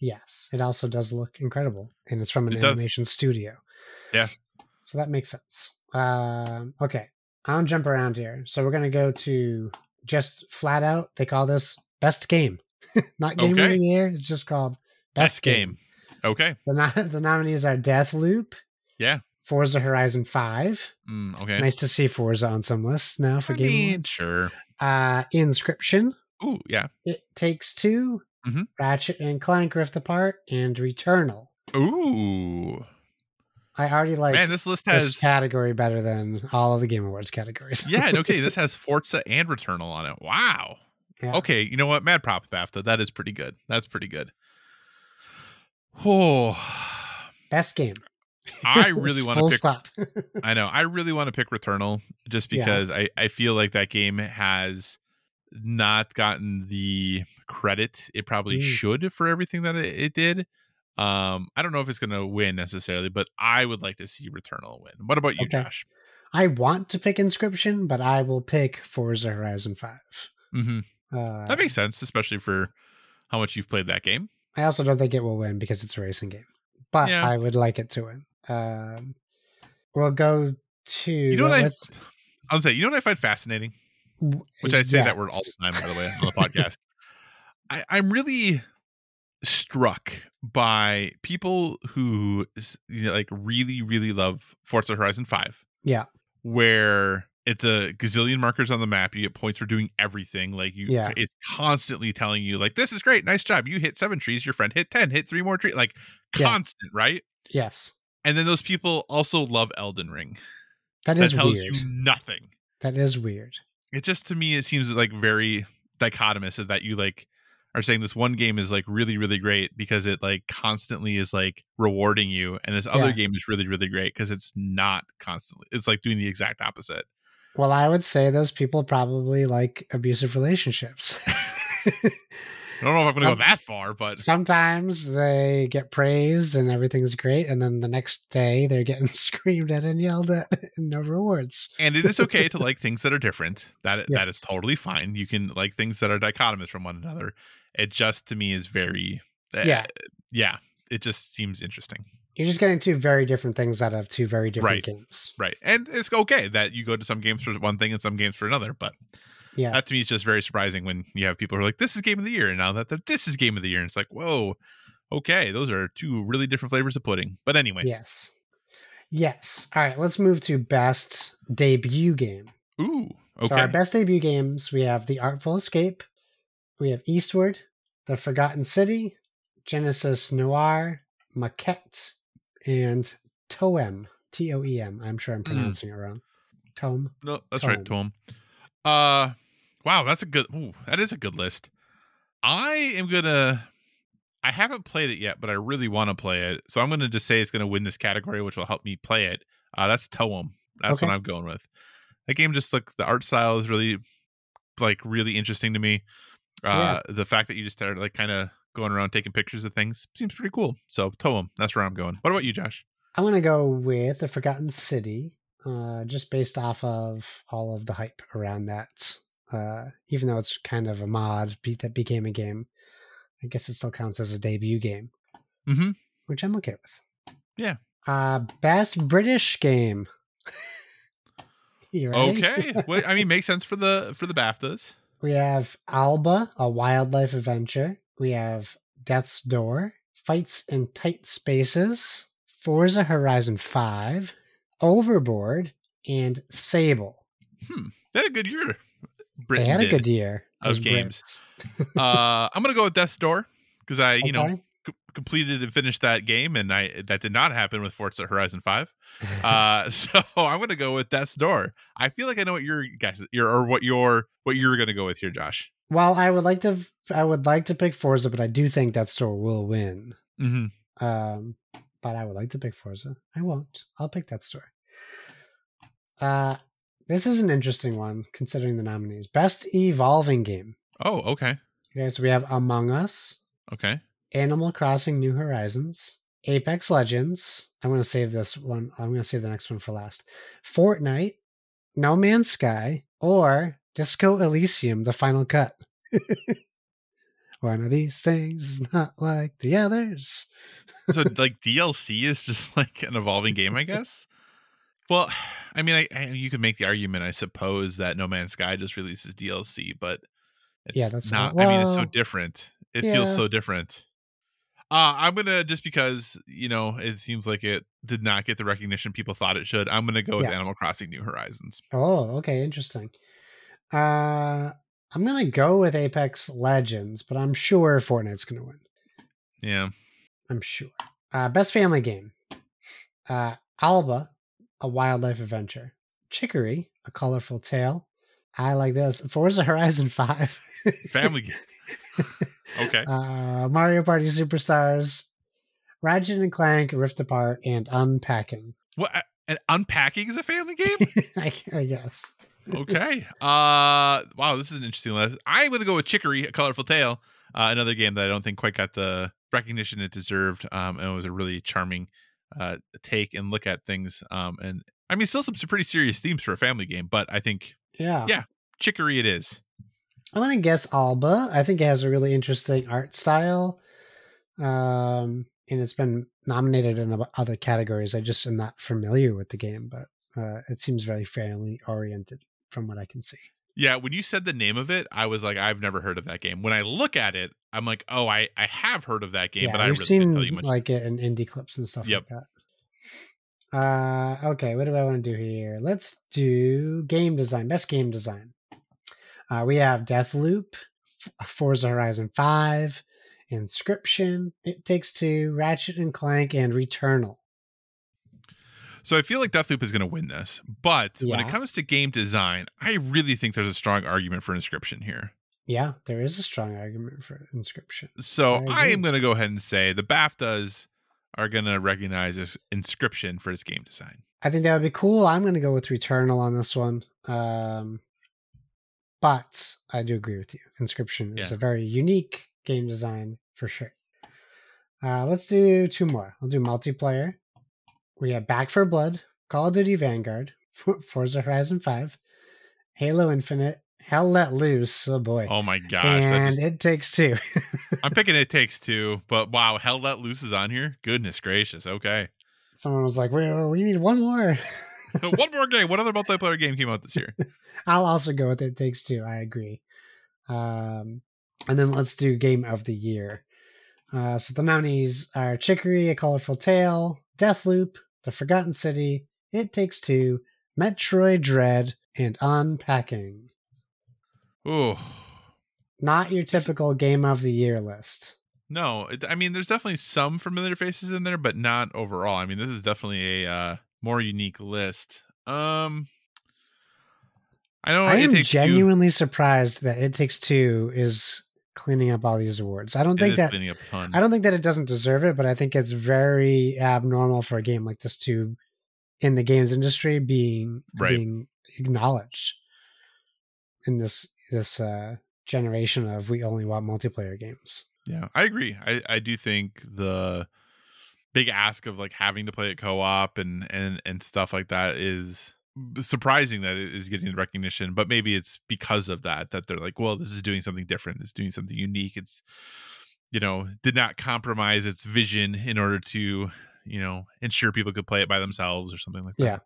yes, it also does look incredible. And it's from an animation studio. Yeah. So that makes sense. Okay. I'll jump around here. So we're going to go to just flat out. They call this best game, not game of the year. It's just called best game. Okay. The nominees are Deathloop. Yeah. Forza Horizon 5. Okay. Nice to see Forza on some lists now for games. Sure. Inscription. Ooh, yeah. It Takes Two. Mm-hmm. Ratchet and Clank Rift Apart, and Returnal. Ooh. I already like this list has this category better than all of the Game Awards categories. Yeah, and okay, this has Forza and Returnal on it. Wow. Yeah. Okay, you know what? Mad props, BAFTA. That is pretty good. That's pretty good. Oh, best game. I really want to pick. Stop. I know. I really want to pick Returnal just because I feel like that game has not gotten the credit it probably should for everything that it did. I don't know if it's going to win necessarily, but I would like to see Returnal win. What about you, Josh? I want to pick Inscription, but I will pick Forza Horizon 5. Mm-hmm. That makes sense, especially for how much you've played that game. I also don't think it will win because it's a racing game, but I would like it to win. We'll go to... you know what I find fascinating? Which I say that word all the time, by the way, on the podcast. I'm really... struck by people who, you know, like really, really love Forza Horizon 5. Yeah. Where it's a gazillion markers on the map. You get points for doing everything. Like it's constantly telling you like, this is great. Nice job. You hit 7 trees. Your friend hit 10, hit 3 more trees. Like constant, right? Yes. And then those people also love Elden Ring. That tells weird. You nothing. That is weird. It just, to me, it seems like very dichotomous of that you like, are saying this one game is like really, really great because it like constantly is like rewarding you. And this other game is really, really great because it's not constantly. It's like doing the exact opposite. Well, I would say those people probably like abusive relationships. I don't know if I'm going to go that far, but sometimes they get praised and everything's great. And then the next day they're getting screamed at and yelled at and no rewards. And it is okay to like things that are different. That is totally fine. You can like things that are dichotomous from one another. It just, to me, is very, it just seems interesting. You're just getting two very different things out of two very different games. Right. And it's okay that you go to some games for one thing and some games for another, but that to me is just very surprising when you have people who are like, this is Game of the Year. And now that this is Game of the Year, and it's like, whoa, okay. Those are two really different flavors of pudding. But anyway. Yes. All right. Let's move to best debut game. Ooh. Okay. So our best debut games, we have The Artful Escape. We have Eastward, The Forgotten City, Genesis Noir, Maquette, and Toem. Toem. I'm sure I'm pronouncing it wrong. Tome. No, that's Toem. Right. Toem. Wow, that's a good. Ooh, that is a good list. I am gonna. I haven't played it yet, but I really want to play it. So I'm gonna just say it's gonna win this category, which will help me play it. That's Toem. That's okay. What I'm going with. That game just look. The art style is really interesting to me. Yeah. The fact that you just started kind of going around taking pictures of things seems pretty cool. So Toem. That's where I'm going. What about you, Josh? I'm gonna go with The Forgotten City, just based off of all of the hype around that. Even though it's kind of a mod that became a game, I guess it still counts as a debut game, mm-hmm. which I'm okay with. Yeah. Best British game. Okay. Well, I mean, makes sense for the BAFTAs. We have Alba, A Wildlife Adventure. We have Death's Door, Fights in Tight Spaces, Forza Horizon 5, Overboard, and Sable. They had a good year. Britain they had a good year of games. I'm gonna go with Death's Door because I completed and finished that game, and that did not happen with Forza Horizon 5. So I'm gonna go with Death's Door. I feel like I know what your guess, what you're gonna go with here, Josh. Well, I would like to pick Forza, but I do think Death's Door will win. Mm-hmm. But I would like to pick Forza. I won't. I'll pick Death's Door. This is an interesting one, considering the nominees. Best Evolving Game. Oh, okay. Okay, so we have Among Us. Okay. Animal Crossing New Horizons. Apex Legends. I'm going to save this one. I'm going to save the next one for last. Fortnite. No Man's Sky. Or Disco Elysium, The Final Cut. One of these things is not like the others. So, DLC is just an evolving game, I guess? Well, I mean, you could make the argument, I suppose, that No Man's Sky just releases DLC, but it's it's so different. It feels so different. I'm going to, just because, it seems like it did not get the recognition people thought it should, I'm going to go with Animal Crossing New Horizons. Oh, okay. Interesting. I'm going to go with Apex Legends, but I'm sure Fortnite's going to win. Yeah. I'm sure. Best Family Game. Alba. A Wildlife Adventure. Chicory, A Colorful Tale. I like this. Forza Horizon 5. Family game. Okay. Mario Party Superstars, Ratchet and Clank, Rift Apart, and Unpacking. What? And Unpacking is a family game? I guess. Okay. Wow, this is an interesting list. I'm going to go with Chicory, A Colorful Tale. Another game that I don't think quite got the recognition it deserved. And it was a really charming take and look at things, and I mean, still some pretty serious themes for a family game, but I think Chicory it is. I'm gonna guess Alba. I think it has a really interesting art style, and it's been nominated in other categories. I just am not familiar with the game, but it seems very family oriented from what I can see. Yeah, when you said the name of it, I was like, I've never heard of that game. When I look at it, I'm like, oh, I have heard of that game, but I really didn't tell you much. Like it in indie clips and stuff like that. Okay, what do I want to do here? Let's do game design, best game design. We have Deathloop, Forza Horizon 5, Inscription, It Takes Two, Ratchet and Clank, and Returnal. So I feel like Deathloop is going to win this, but when it comes to game design, I really think there's a strong argument for Inscription here. Yeah, there is a strong argument for Inscription. So I am going to go ahead and say the BAFTAs are going to recognize Inscription for its game design. I think that would be cool. I'm going to go with Returnal on this one. But I do agree with you. Inscription is a very unique game design for sure. Let's do two more. I'll do multiplayer. We have Back 4 Blood, Call of Duty Vanguard, Forza Horizon 5, Halo Infinite, Hell Let Loose. Oh boy! Oh my god! And It Takes Two. I'm picking It Takes Two, but wow, Hell Let Loose is on here. Goodness gracious! Okay. Someone was like, "Well, we need one more." One more game. What other multiplayer game came out this year? I'll also go with It Takes Two. I agree. And then let's do Game of the Year. So the nominees are Chicory, A Colorful Tale, Deathloop, The Forgotten City, It Takes Two, Metroid Dread, and Unpacking. Ooh. Not your typical Game of the Year list. No, I mean, there's definitely some familiar faces in there, but not overall. I mean, this is definitely a more unique list. I know. I am genuinely surprised that It Takes Two is cleaning up all these awards. I don't think that it doesn't deserve it, but I think it's very abnormal for a game like this to, in the games industry, being acknowledged in this generation of we only want multiplayer games. Yeah, I agree. I do think the big ask of like having to play at co-op and stuff like that is surprising that it is getting recognition, but maybe it's because of that they're like, well, this is doing something different. It's doing something unique. It's, you know, did not compromise its vision in order to, you know, ensure people could play it by themselves or something like that.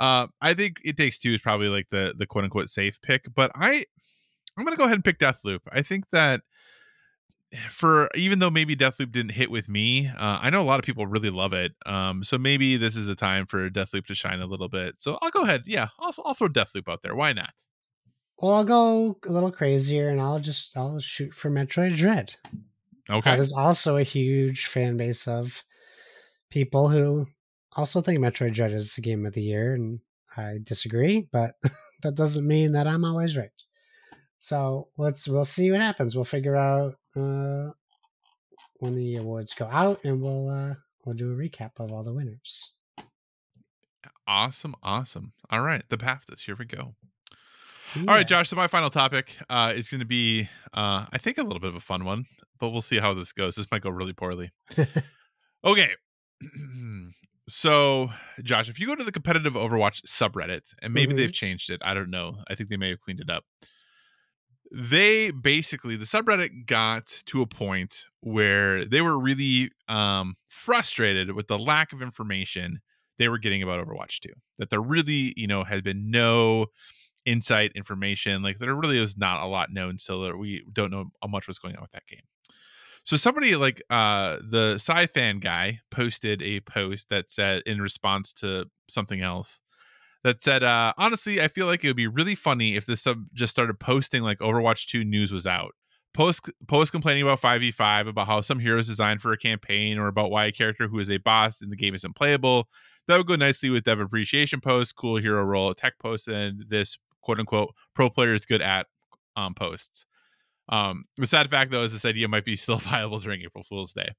Yeah. I think It Takes Two is probably like the quote unquote safe pick, but I'm going to go ahead and pick Deathloop. I think that even though maybe Deathloop didn't hit with me, I know a lot of people really love it. So maybe this is a time for Deathloop to shine a little bit. So I'll go ahead. Yeah, I'll throw Deathloop out there. Why not? Well, I'll go a little crazier and I'll shoot for Metroid Dread. Okay. There's also a huge fan base of people who also think Metroid Dread is the game of the year. And I disagree, but that doesn't mean that I'm always right. So we'll see what happens. We'll figure out when the awards go out, and we'll do a recap of all the winners. Awesome. All right, the BAFTAs. Here we go. Yeah. All right, Josh. So my final topic is going to be, I think, a little bit of a fun one, but we'll see how this goes. This might go really poorly. Okay. So, Josh, if you go to the competitive Overwatch subreddit, and maybe they've changed it, I don't know. I think they may have cleaned it up. They basically, the subreddit got to a point where they were really frustrated with the lack of information they were getting about Overwatch 2. That there really, you know, had been no insight information. Like there really was not a lot known, so we don't know how much was going on with that game. So somebody like the Sci-Fan guy posted a post that said, in response to something else, that said, honestly, I feel like it would be really funny if this sub just started posting like Overwatch 2 news was out. Post complaining about 5v5, about how some hero is designed for a campaign, or about why a character who is a boss in the game isn't playable. That would go nicely with dev appreciation posts, cool hero role, tech posts, and this quote unquote pro player is good at posts. The sad fact, though, is this idea might be still viable during April Fool's Day.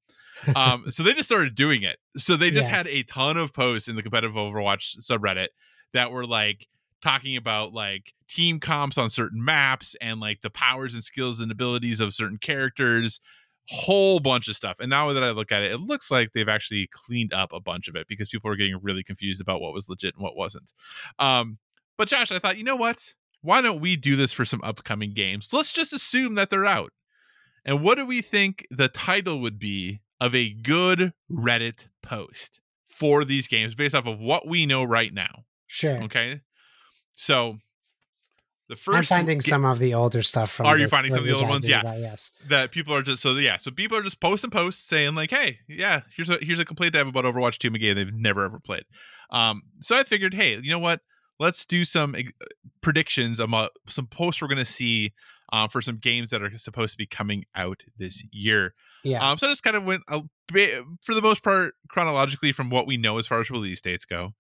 So they just started doing it. So they just had a ton of posts in the competitive Overwatch subreddit that were like talking about like team comps on certain maps and like the powers and skills and abilities of certain characters, whole bunch of stuff. And now that I look at it, it looks like they've actually cleaned up a bunch of it because people were getting really confused about what was legit and what wasn't. But Josh, I thought, you know what? Why don't we do this for some upcoming games? Let's just assume that they're out. And what do we think the title would be of a good Reddit post for these games based off of what we know right now? Sure. Okay. So the first, I'm finding some of the older stuff from. Are you finding some of the older ones? Yeah. Yes. That people are just So people are just posting saying like, hey, yeah, here's a complaint they have about Overwatch 2, a game they've never ever played. So I figured, hey, you know what? Let's do some predictions about some posts we're gonna see for some games that are supposed to be coming out this year. Yeah. So I just kind of went a bit, for the most part chronologically from what we know as far as release dates go.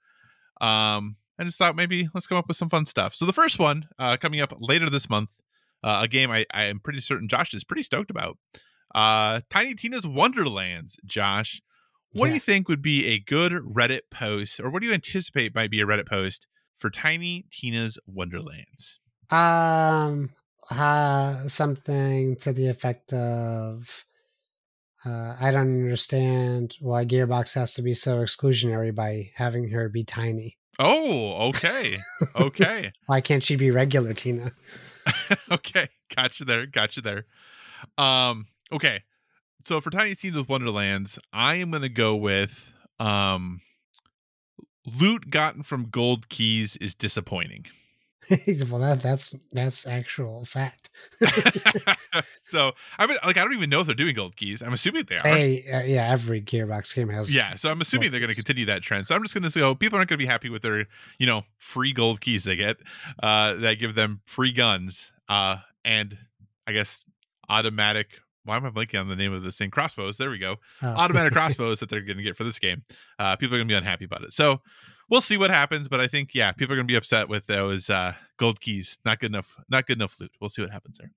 I just thought maybe let's come up with some fun stuff. So the first one coming up later this month, a game I am pretty certain Josh is pretty stoked about. Tiny Tina's Wonderlands, Josh. What do you think would be a good Reddit post, or what do you anticipate might be a Reddit post for Tiny Tina's Wonderlands? Something to the effect of, I don't understand why Gearbox has to be so exclusionary by having her be tiny. Oh, okay. Okay. Why can't she be regular Tina? Okay. Gotcha there. Okay. So for Tiny Tina's Wonderlands, I am going to go with loot gotten from gold keys is disappointing. Well, that's actual fact. So I mean, like, I don't even know if they're doing gold keys. I'm assuming they are. Hey, every Gearbox game has. Yeah, so I'm assuming they're going to continue that trend. So I'm just going to say, people aren't going to be happy with their, you know, free gold keys they get that give them free guns and I guess automatic why am I blanking on the name of this thing? Crossbows. There we go. Oh. Automatic crossbows that they're going to get for this game. People are going to be unhappy about it. So we'll see what happens. But I think, yeah, people are going to be upset with those gold keys. Not good enough loot. We'll see what happens there.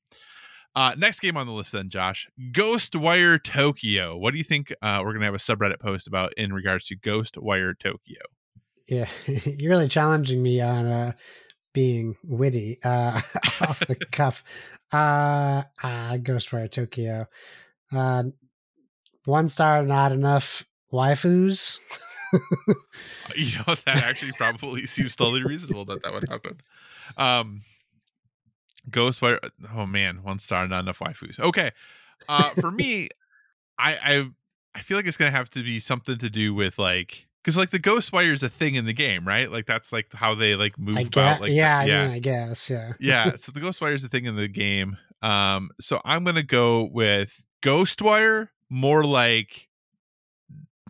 Next game on the list then, Josh, Ghostwire Tokyo. What do you think we're going to have a subreddit post about in regards to Ghostwire Tokyo? Yeah, you're really challenging me on being witty off the cuff. Ghostwire Tokyo. One star, not enough waifus. You know, that actually probably seems totally reasonable that would happen. Ghostwire. Oh man, one star, not enough waifus. Okay. For me, I feel like it's going to have to be something to do with like, because like the Ghostwire is a thing in the game, right? Like that's like how they like move about. Like, I guess. Yeah. Yeah. So the Ghostwire is a thing in the game. So I'm gonna go with Ghostwire. More like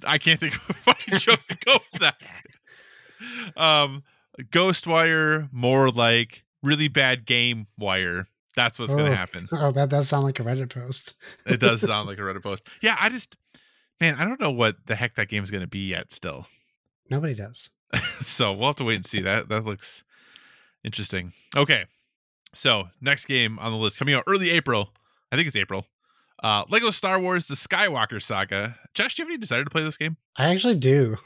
I can't think of a fucking joke to go with that. Ghostwire. More like really bad game wire. That's what's gonna happen. Oh, that does sound like a Reddit post. It does sound like a Reddit post. Yeah, I don't know what the heck that game is going to be yet still. Nobody does. So we'll have to wait and see. That looks interesting. Okay. So next game on the list coming out early April. I think it's April. Lego Star Wars, the Skywalker Saga. Josh, do you have any desire to play this game? I actually do.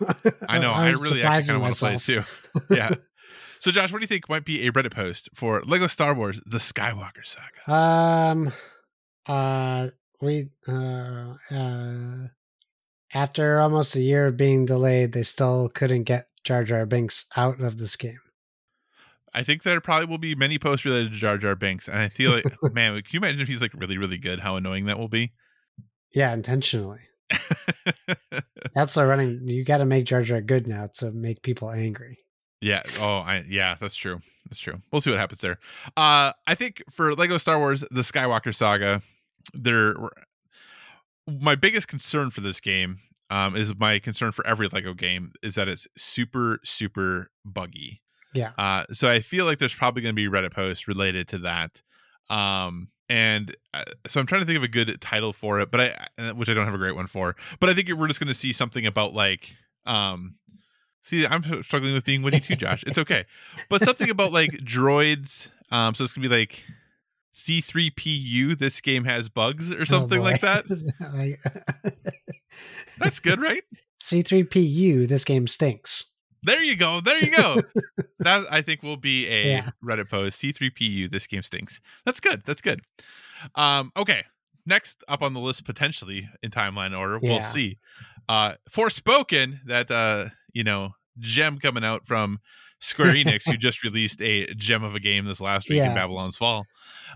I know. I really kind of want to play it too. Yeah. So Josh, what do you think might be a Reddit post for Lego Star Wars, the Skywalker Saga? After almost a year of being delayed, they still couldn't get Jar Jar Binks out of this game. I think there probably will be many posts related to Jar Jar Binks. And I feel like, man, can you imagine if he's like really, really good, how annoying that will be? Yeah, intentionally. That's the running. You got to make Jar Jar good now to make people angry. Yeah. Yeah, that's true. That's true. We'll see what happens there. I think for Lego Star Wars, the Skywalker Saga, my biggest concern for this game is my concern for every Lego game is that it's super, super buggy. Yeah. So I feel like there's probably going to be Reddit posts related to that. So I'm trying to think of a good title for it, which I don't have a great one for, but I think we're just going to see something about like, see, I'm struggling with being witty too, Josh. It's okay. But something about like droids. So it's going to be like, C3PU, this game has bugs or something like that. That's good, right? C3PU, this game stinks. There you go. That I think will be a Reddit post. C3PU, this game stinks. That's good. Okay. Next up on the list, potentially in timeline order, we'll see. Forspoken, that gem coming out from Square Enix, who just released a gem of a game this last week in Babylon's Fall.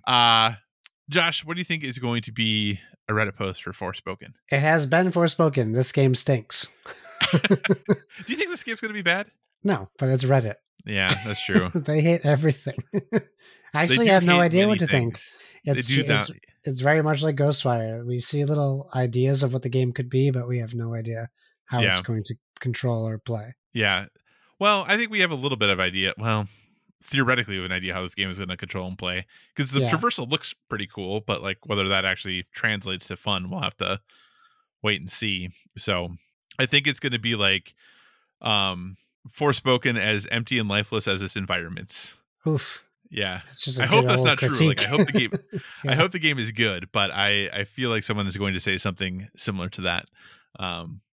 Josh, what do you think is going to be a Reddit post for Forspoken? It has been Forspoken. This game stinks. Do you think this game's going to be bad? No, but it's Reddit. Yeah, that's true. They hate everything. I have no idea what to think. It's very much like Ghostwire. We see little ideas of what the game could be, but we have no idea how it's going to control or play. Yeah. Well, I think we have a little bit of idea. Well, theoretically, we have an idea how this game is going to control and play because the traversal looks pretty cool, but like whether that actually translates to fun, we'll have to wait and see. So I think it's going to be like Forspoken as empty and lifeless as its environments. Oof. Yeah. I hope that's not true. Like, I hope the game, I hope the game is good, but I feel like someone is going to say something similar to that.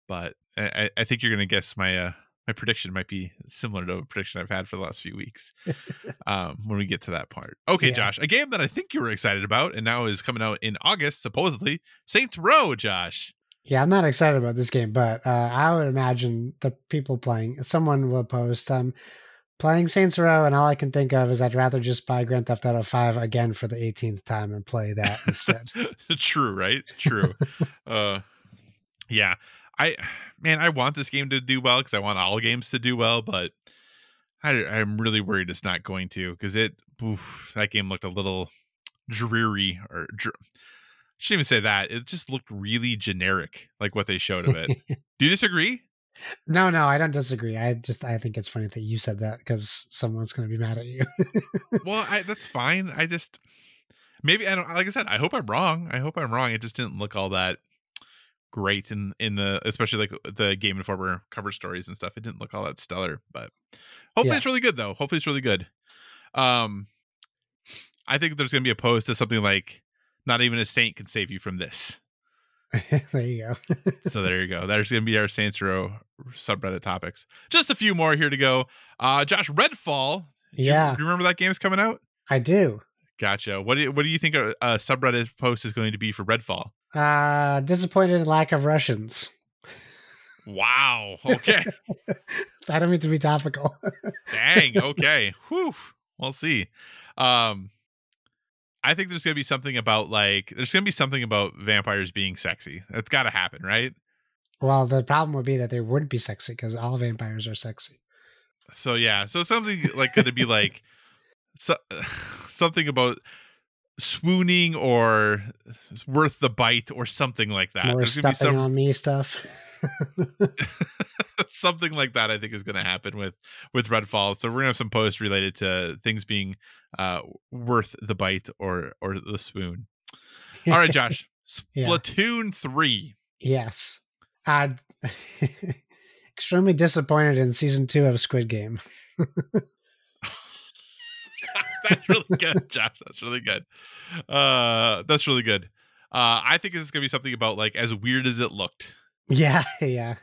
But I think you're going to guess my prediction might be similar to a prediction I've had for the last few weeks when we get to that part. Okay, yeah. Josh, a game that I think you were excited about and now is coming out in August, supposedly, Saints Row, Josh. Yeah, I'm not excited about this game, but I would imagine the people playing, someone will post, playing Saints Row, and all I can think of is I'd rather just buy Grand Theft Auto 5 again for the 18th time and play that instead. True, right? True. Yeah. I want this game to do well because I want all games to do well, but I'm really worried it's not going to because that game looked a little dreary I shouldn't even say that. It just looked really generic, like what they showed of it. Do you disagree? No, I don't disagree. I think it's funny that you said that because someone's going to be mad at you. Well, that's fine. I just Maybe I don't. Like I said, I hope I'm wrong. I hope I'm wrong. It just didn't look all that great in the, especially like the Game Informer cover stories and stuff. It didn't look all that stellar, but hopefully it's really good though. Hopefully it's really good. I think there's going to be a post to something like, "Not even a saint can save you from this." There you go. So there you go. There's going to be our Saints Row subreddit topics. Just a few more here to go. Josh, Redfall. Do you remember that game's coming out? I do. Gotcha. What do you think a subreddit post is going to be for Redfall? Disappointed lack of Russians. Wow. Okay. I don't mean to be topical. Dang. Okay. Whew. We'll see. I think there's going to be something about vampires being sexy. That's got to happen, right? Well, the problem would be that they wouldn't be sexy because all vampires are sexy. So yeah. So something like going to be like something about swooning or worth the bite or something like that. More stuffing on me stuff. Something like that I think is going to happen with Redfall. So we're going to have some posts related to things being worth the bite or the swoon. All right, Josh. Splatoon 3. Yes. Extremely disappointed in season 2 of Squid Game. That's really good, Josh. That's really good. That's really good. I think this is going to be something about like as weird as it looked. Yeah. There you go.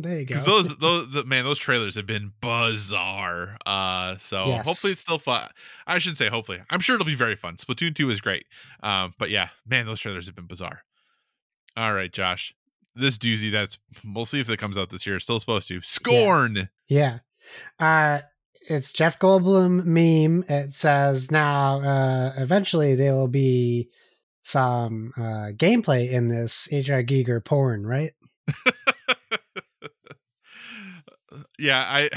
Because those trailers have been bizarre. Hopefully it's still fun. I should say hopefully. I'm sure it'll be very fun. Splatoon 2 is great. But yeah, man, those trailers have been bizarre. All right, Josh. This doozy we'll see if it comes out this year. It's still supposed to. Scorn. Yeah. It's Jeff Goldblum meme. It says now eventually there will be some gameplay in this H.R. Giger porn, right? Yeah, I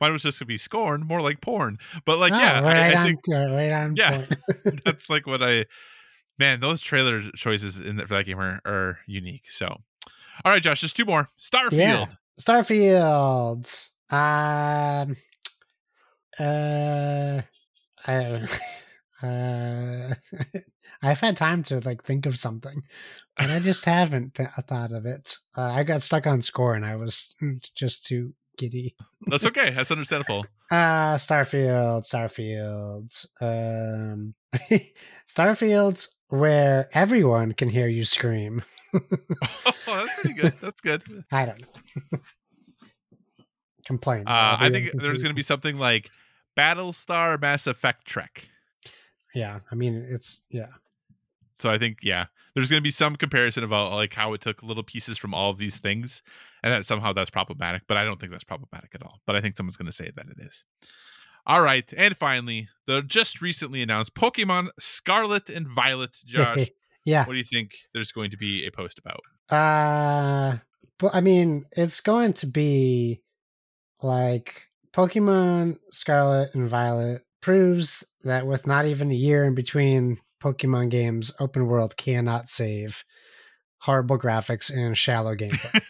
mine was just gonna be Scorn, more like porn, but like porn. That's like what those trailer choices for that game are unique. So, all right, Josh, just two more. Starfield. I've had time to like think of something, and I just haven't thought of it. I got stuck on Score, and I was just too giddy. That's okay. That's understandable. Starfield, where everyone can hear you scream. Oh, that's pretty good. That's good. I don't know. Complain. I think there's going to be something like Battlestar Mass Effect Trek. Yeah, I mean, it's, yeah. So I think, yeah, there's going to be some comparison about like how it took little pieces from all of these things and that somehow that's problematic, but I don't think that's problematic at all. But I think someone's going to say that it is. All right. And finally, the just recently announced Pokemon Scarlet and Violet, Josh. Yeah. What do you think there's going to be a post about? But I mean, it's going to be like Pokemon Scarlet and Violet proves that with not even a year in between Pokemon games, open world cannot save horrible graphics and shallow gameplay.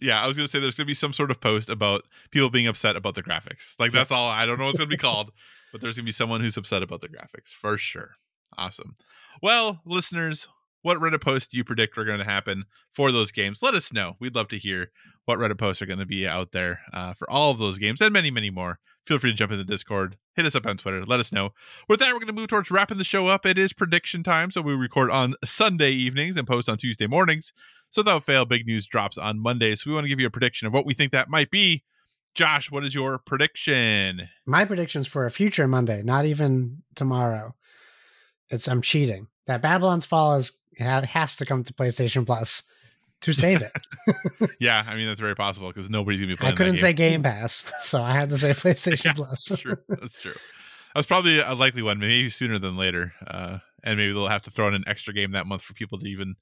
Yeah, I was going to say there's going to be some sort of post about people being upset about the graphics. Like, that's all. I don't know what it's going to be called, but there's going to be someone who's upset about the graphics for sure. Awesome. Well, listeners, what Reddit posts do you predict are going to happen for those games? Let us know. We'd love to hear what Reddit posts are going to be out there for all of those games and many, many more. Feel free to jump in the Discord. Hit us up on Twitter. Let us know. With that, we're going to move towards wrapping the show up. It is prediction time, so we record on Sunday evenings and post on Tuesday mornings. So without fail, big news drops on Monday. So we want to give you a prediction of what we think that might be. Josh, what is your prediction? My prediction's for a future Monday, not even tomorrow. I'm cheating. That Babylon's Fall has to come to PlayStation Plus to save it. Yeah, I mean, that's very possible because nobody's going to be playing that game. I couldn't say Game Pass, so I had to say PlayStation Plus. That's true. That's probably a likely one, maybe sooner than later. And maybe they'll have to throw in an extra game that month for people to even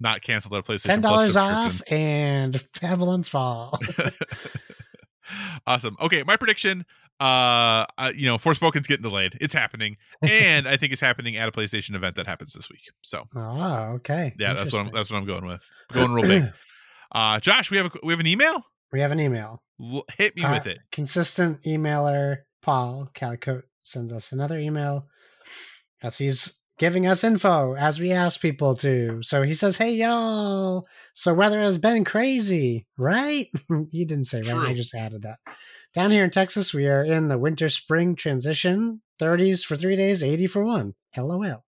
not cancel their PlayStation Plus $10 off and Babylon's Fall. Awesome. Okay, my prediction... Forspoken's getting delayed. It's happening, and I think it's happening at a PlayStation event that happens this week. So, oh, okay, yeah, that's what I'm going with. Going real big. Josh, we have an email. We have an email. Hit me with it. Consistent emailer Paul Calicote sends us another email. because he's giving us info as we ask people to. So he says, hey, y'all, so weather has been crazy, right? He didn't say right, I just added that. Down here in Texas, we are in the winter-spring transition, 30s for 3 days, 80 for one, LOL.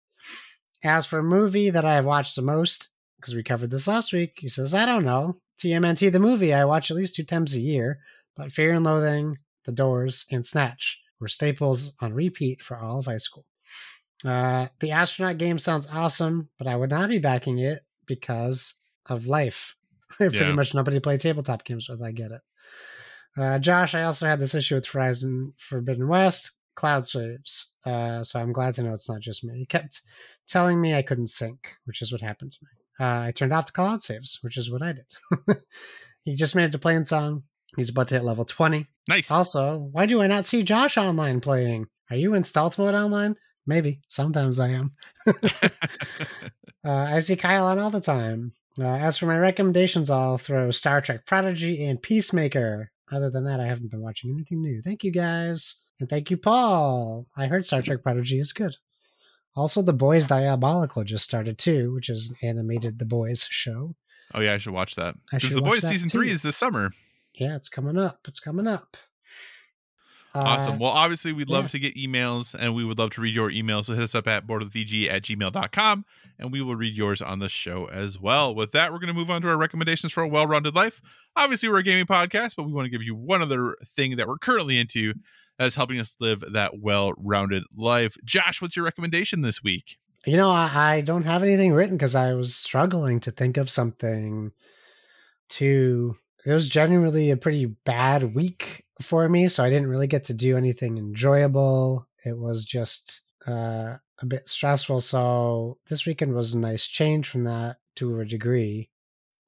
As for a movie that I have watched the most, because we covered this last week, he says, I don't know, TMNT the movie I watch at least 2 times a year, but Fear and Loathing, The Doors, and Snatch were staples on repeat for all of high school. The astronaut game sounds awesome, but I would not be backing it because of life. Pretty much nobody played tabletop games with, I get it. Josh, I also had this issue with Horizon Forbidden West, cloud saves. So I'm glad to know it's not just me. He kept telling me I couldn't sync, which is what happened to me. I turned off the cloud saves, which is what I did. He just made it to playing song. He's about to hit level 20. Nice. Also, why do I not see Josh online playing? Are you in stealth mode online? Maybe. Sometimes I am. I see Kyle on all the time. As for my recommendations, I'll throw Star Trek Prodigy and Peacemaker. Other than that, I haven't been watching anything new. Thank you, guys. And thank you, Paul. I heard Star Trek Prodigy is good. Also, The Boys Diabolical just started, too, which is an animated The Boys show. Oh, yeah, I should watch that. Because The Boys Season 3 is this summer. Yeah, it's coming up. It's coming up. Awesome. Well, obviously, we'd love to get emails, and we would love to read your emails. So hit us up at boardwithvg@gmail.com, and we will read yours on the show as well. With that, we're going to move on to our recommendations for a well-rounded life. Obviously, we're a gaming podcast, but we want to give you one other thing that we're currently into as helping us live that well-rounded life. Josh, what's your recommendation this week? You know, I don't have anything written because I was struggling to think of something to... It was genuinely a pretty bad week for me, so I didn't really get to do anything enjoyable. It was just a bit stressful, so this weekend was a nice change from that to a degree.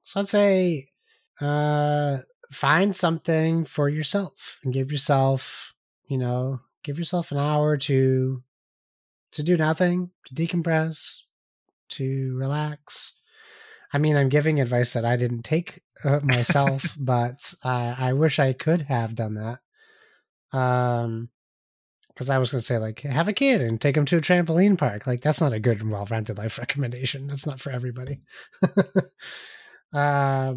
So I'd say find something for yourself and give yourself, you know, an hour to do nothing, to decompress, to relax. I mean, I'm giving advice that I didn't take myself, but I wish I could have done that. Because I was going to say, like, have a kid and take him to a trampoline park. Like, that's not a good and well-rounded life recommendation. That's not for everybody. But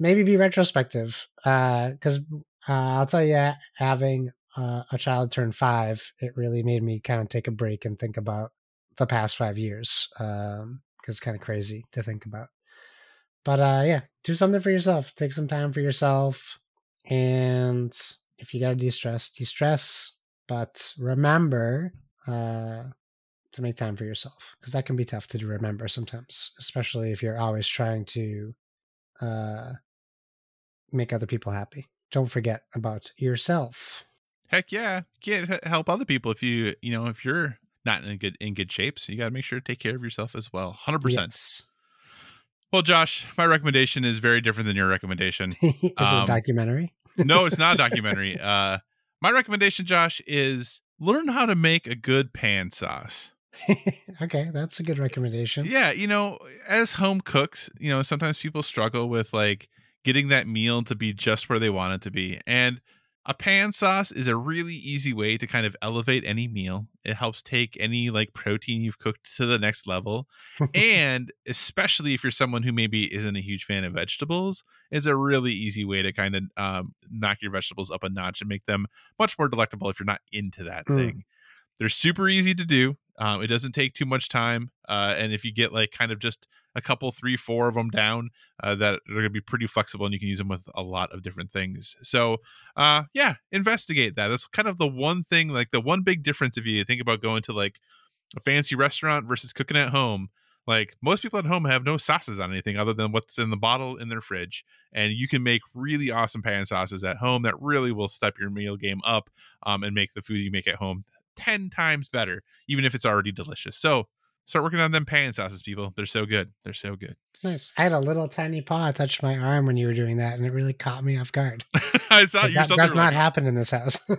maybe be retrospective. Because I'll tell you, having a child turn 5, it really made me kind of take a break and think about the past 5 years. It's kind of crazy to think about, but do something for yourself. Take some time for yourself, and if you gotta de-stress, but remember to make time for yourself, because that can be tough to remember sometimes, especially if you're always trying to make other people happy. Don't forget about yourself. Heck yeah, can't help other people if if you're not in good shape, so you got to make sure to take care of yourself as well. 100%. Yes. Well, Josh, my recommendation is very different than your recommendation. Is it a documentary? No, it's not a documentary. My recommendation, Josh, is learn how to make a good pan sauce. Okay, that's a good recommendation. Yeah, as home cooks, sometimes people struggle with like getting that meal to be just where they want it to be, and a pan sauce is a really easy way to kind of elevate any meal. It helps take any like protein you've cooked to the next level. And especially if you're someone who maybe isn't a huge fan of vegetables, it's a really easy way to kind of knock your vegetables up a notch and make them much more delectable if you're not into that thing. They're super easy to do. It doesn't take too much time. And if you get like kind of just a couple, 3, 4 of them down, that are going to be pretty flexible, and you can use them with a lot of different things. So investigate that. That's kind of the one thing, like the one big difference if you think about going to like a fancy restaurant versus cooking at home. Like most people at home have no sauces on anything other than what's in the bottle in their fridge. And you can make really awesome pan sauces at home that really will step your meal game up and make the food you make at home 10 times better, even if it's already delicious. So start working on them pan sauces, people. They're so good. They're so good. Nice. I had a little tiny paw touch my arm when you were doing that, and it really caught me off guard. I saw you. That does not happen in this house. All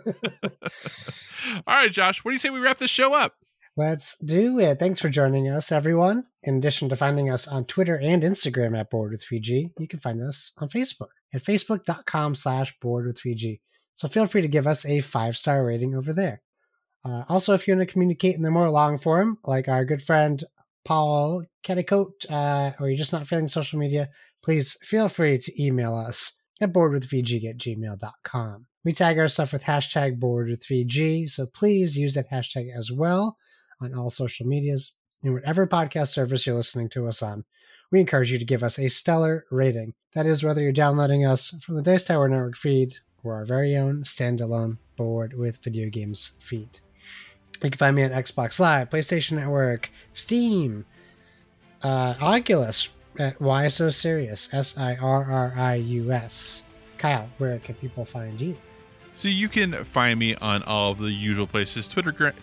right, Josh, what do you say we wrap this show up? Let's do it. Thanks for joining us, everyone. In addition to finding us on Twitter and Instagram at BoardWithVG, you can find us on Facebook at facebook.com/BoardWithVG. So feel free to give us a 5-star rating over there. Also, if you want to communicate in the more long form, like our good friend Paul Ketticoat, or you're just not feeling social media, please feel free to email us at boardwithvg@gmail.com. We tag our stuff with hashtag boardwithvg, so please use that hashtag as well on all social medias and whatever podcast service you're listening to us on. We encourage you to give us a stellar rating. That is, whether you're downloading us from the Dice Tower Network feed or our very own standalone Board with Video Games feed. You can find me on Xbox Live, PlayStation Network, Steam, Oculus, at Why So Serious, SIRRIUS. Kyle, where can people find you? So you can find me on all of the usual places: Twitter, Instagram,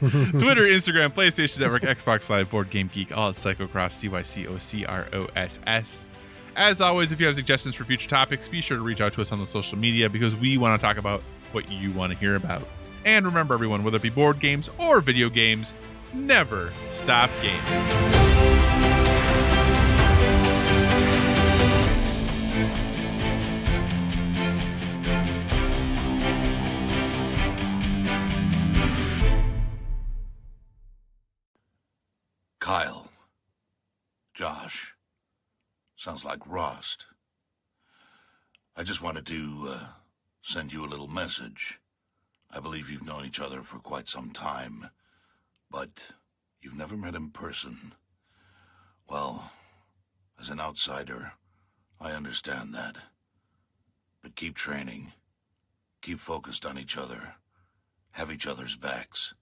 PlayStation Network, Xbox Live, Board Game Geek, all at Psychocross, CYCOCROSS. As always, if you have suggestions for future topics, be sure to reach out to us on the social media, because we want to talk about what you want to hear about. And remember, everyone, whether it be board games or video games, never stop gaming. Kyle. Josh. Sounds like Rost. I just wanted to send you a little message. I believe you've known each other for quite some time, but you've never met in person. Well, as an outsider, I understand that. But keep training. Keep focused on each other. Have each other's backs.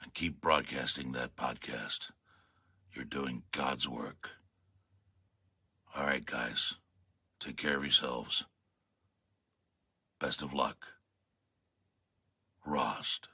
And keep broadcasting that podcast. You're doing God's work. All right, guys. Take care of yourselves. Best of luck. Rost.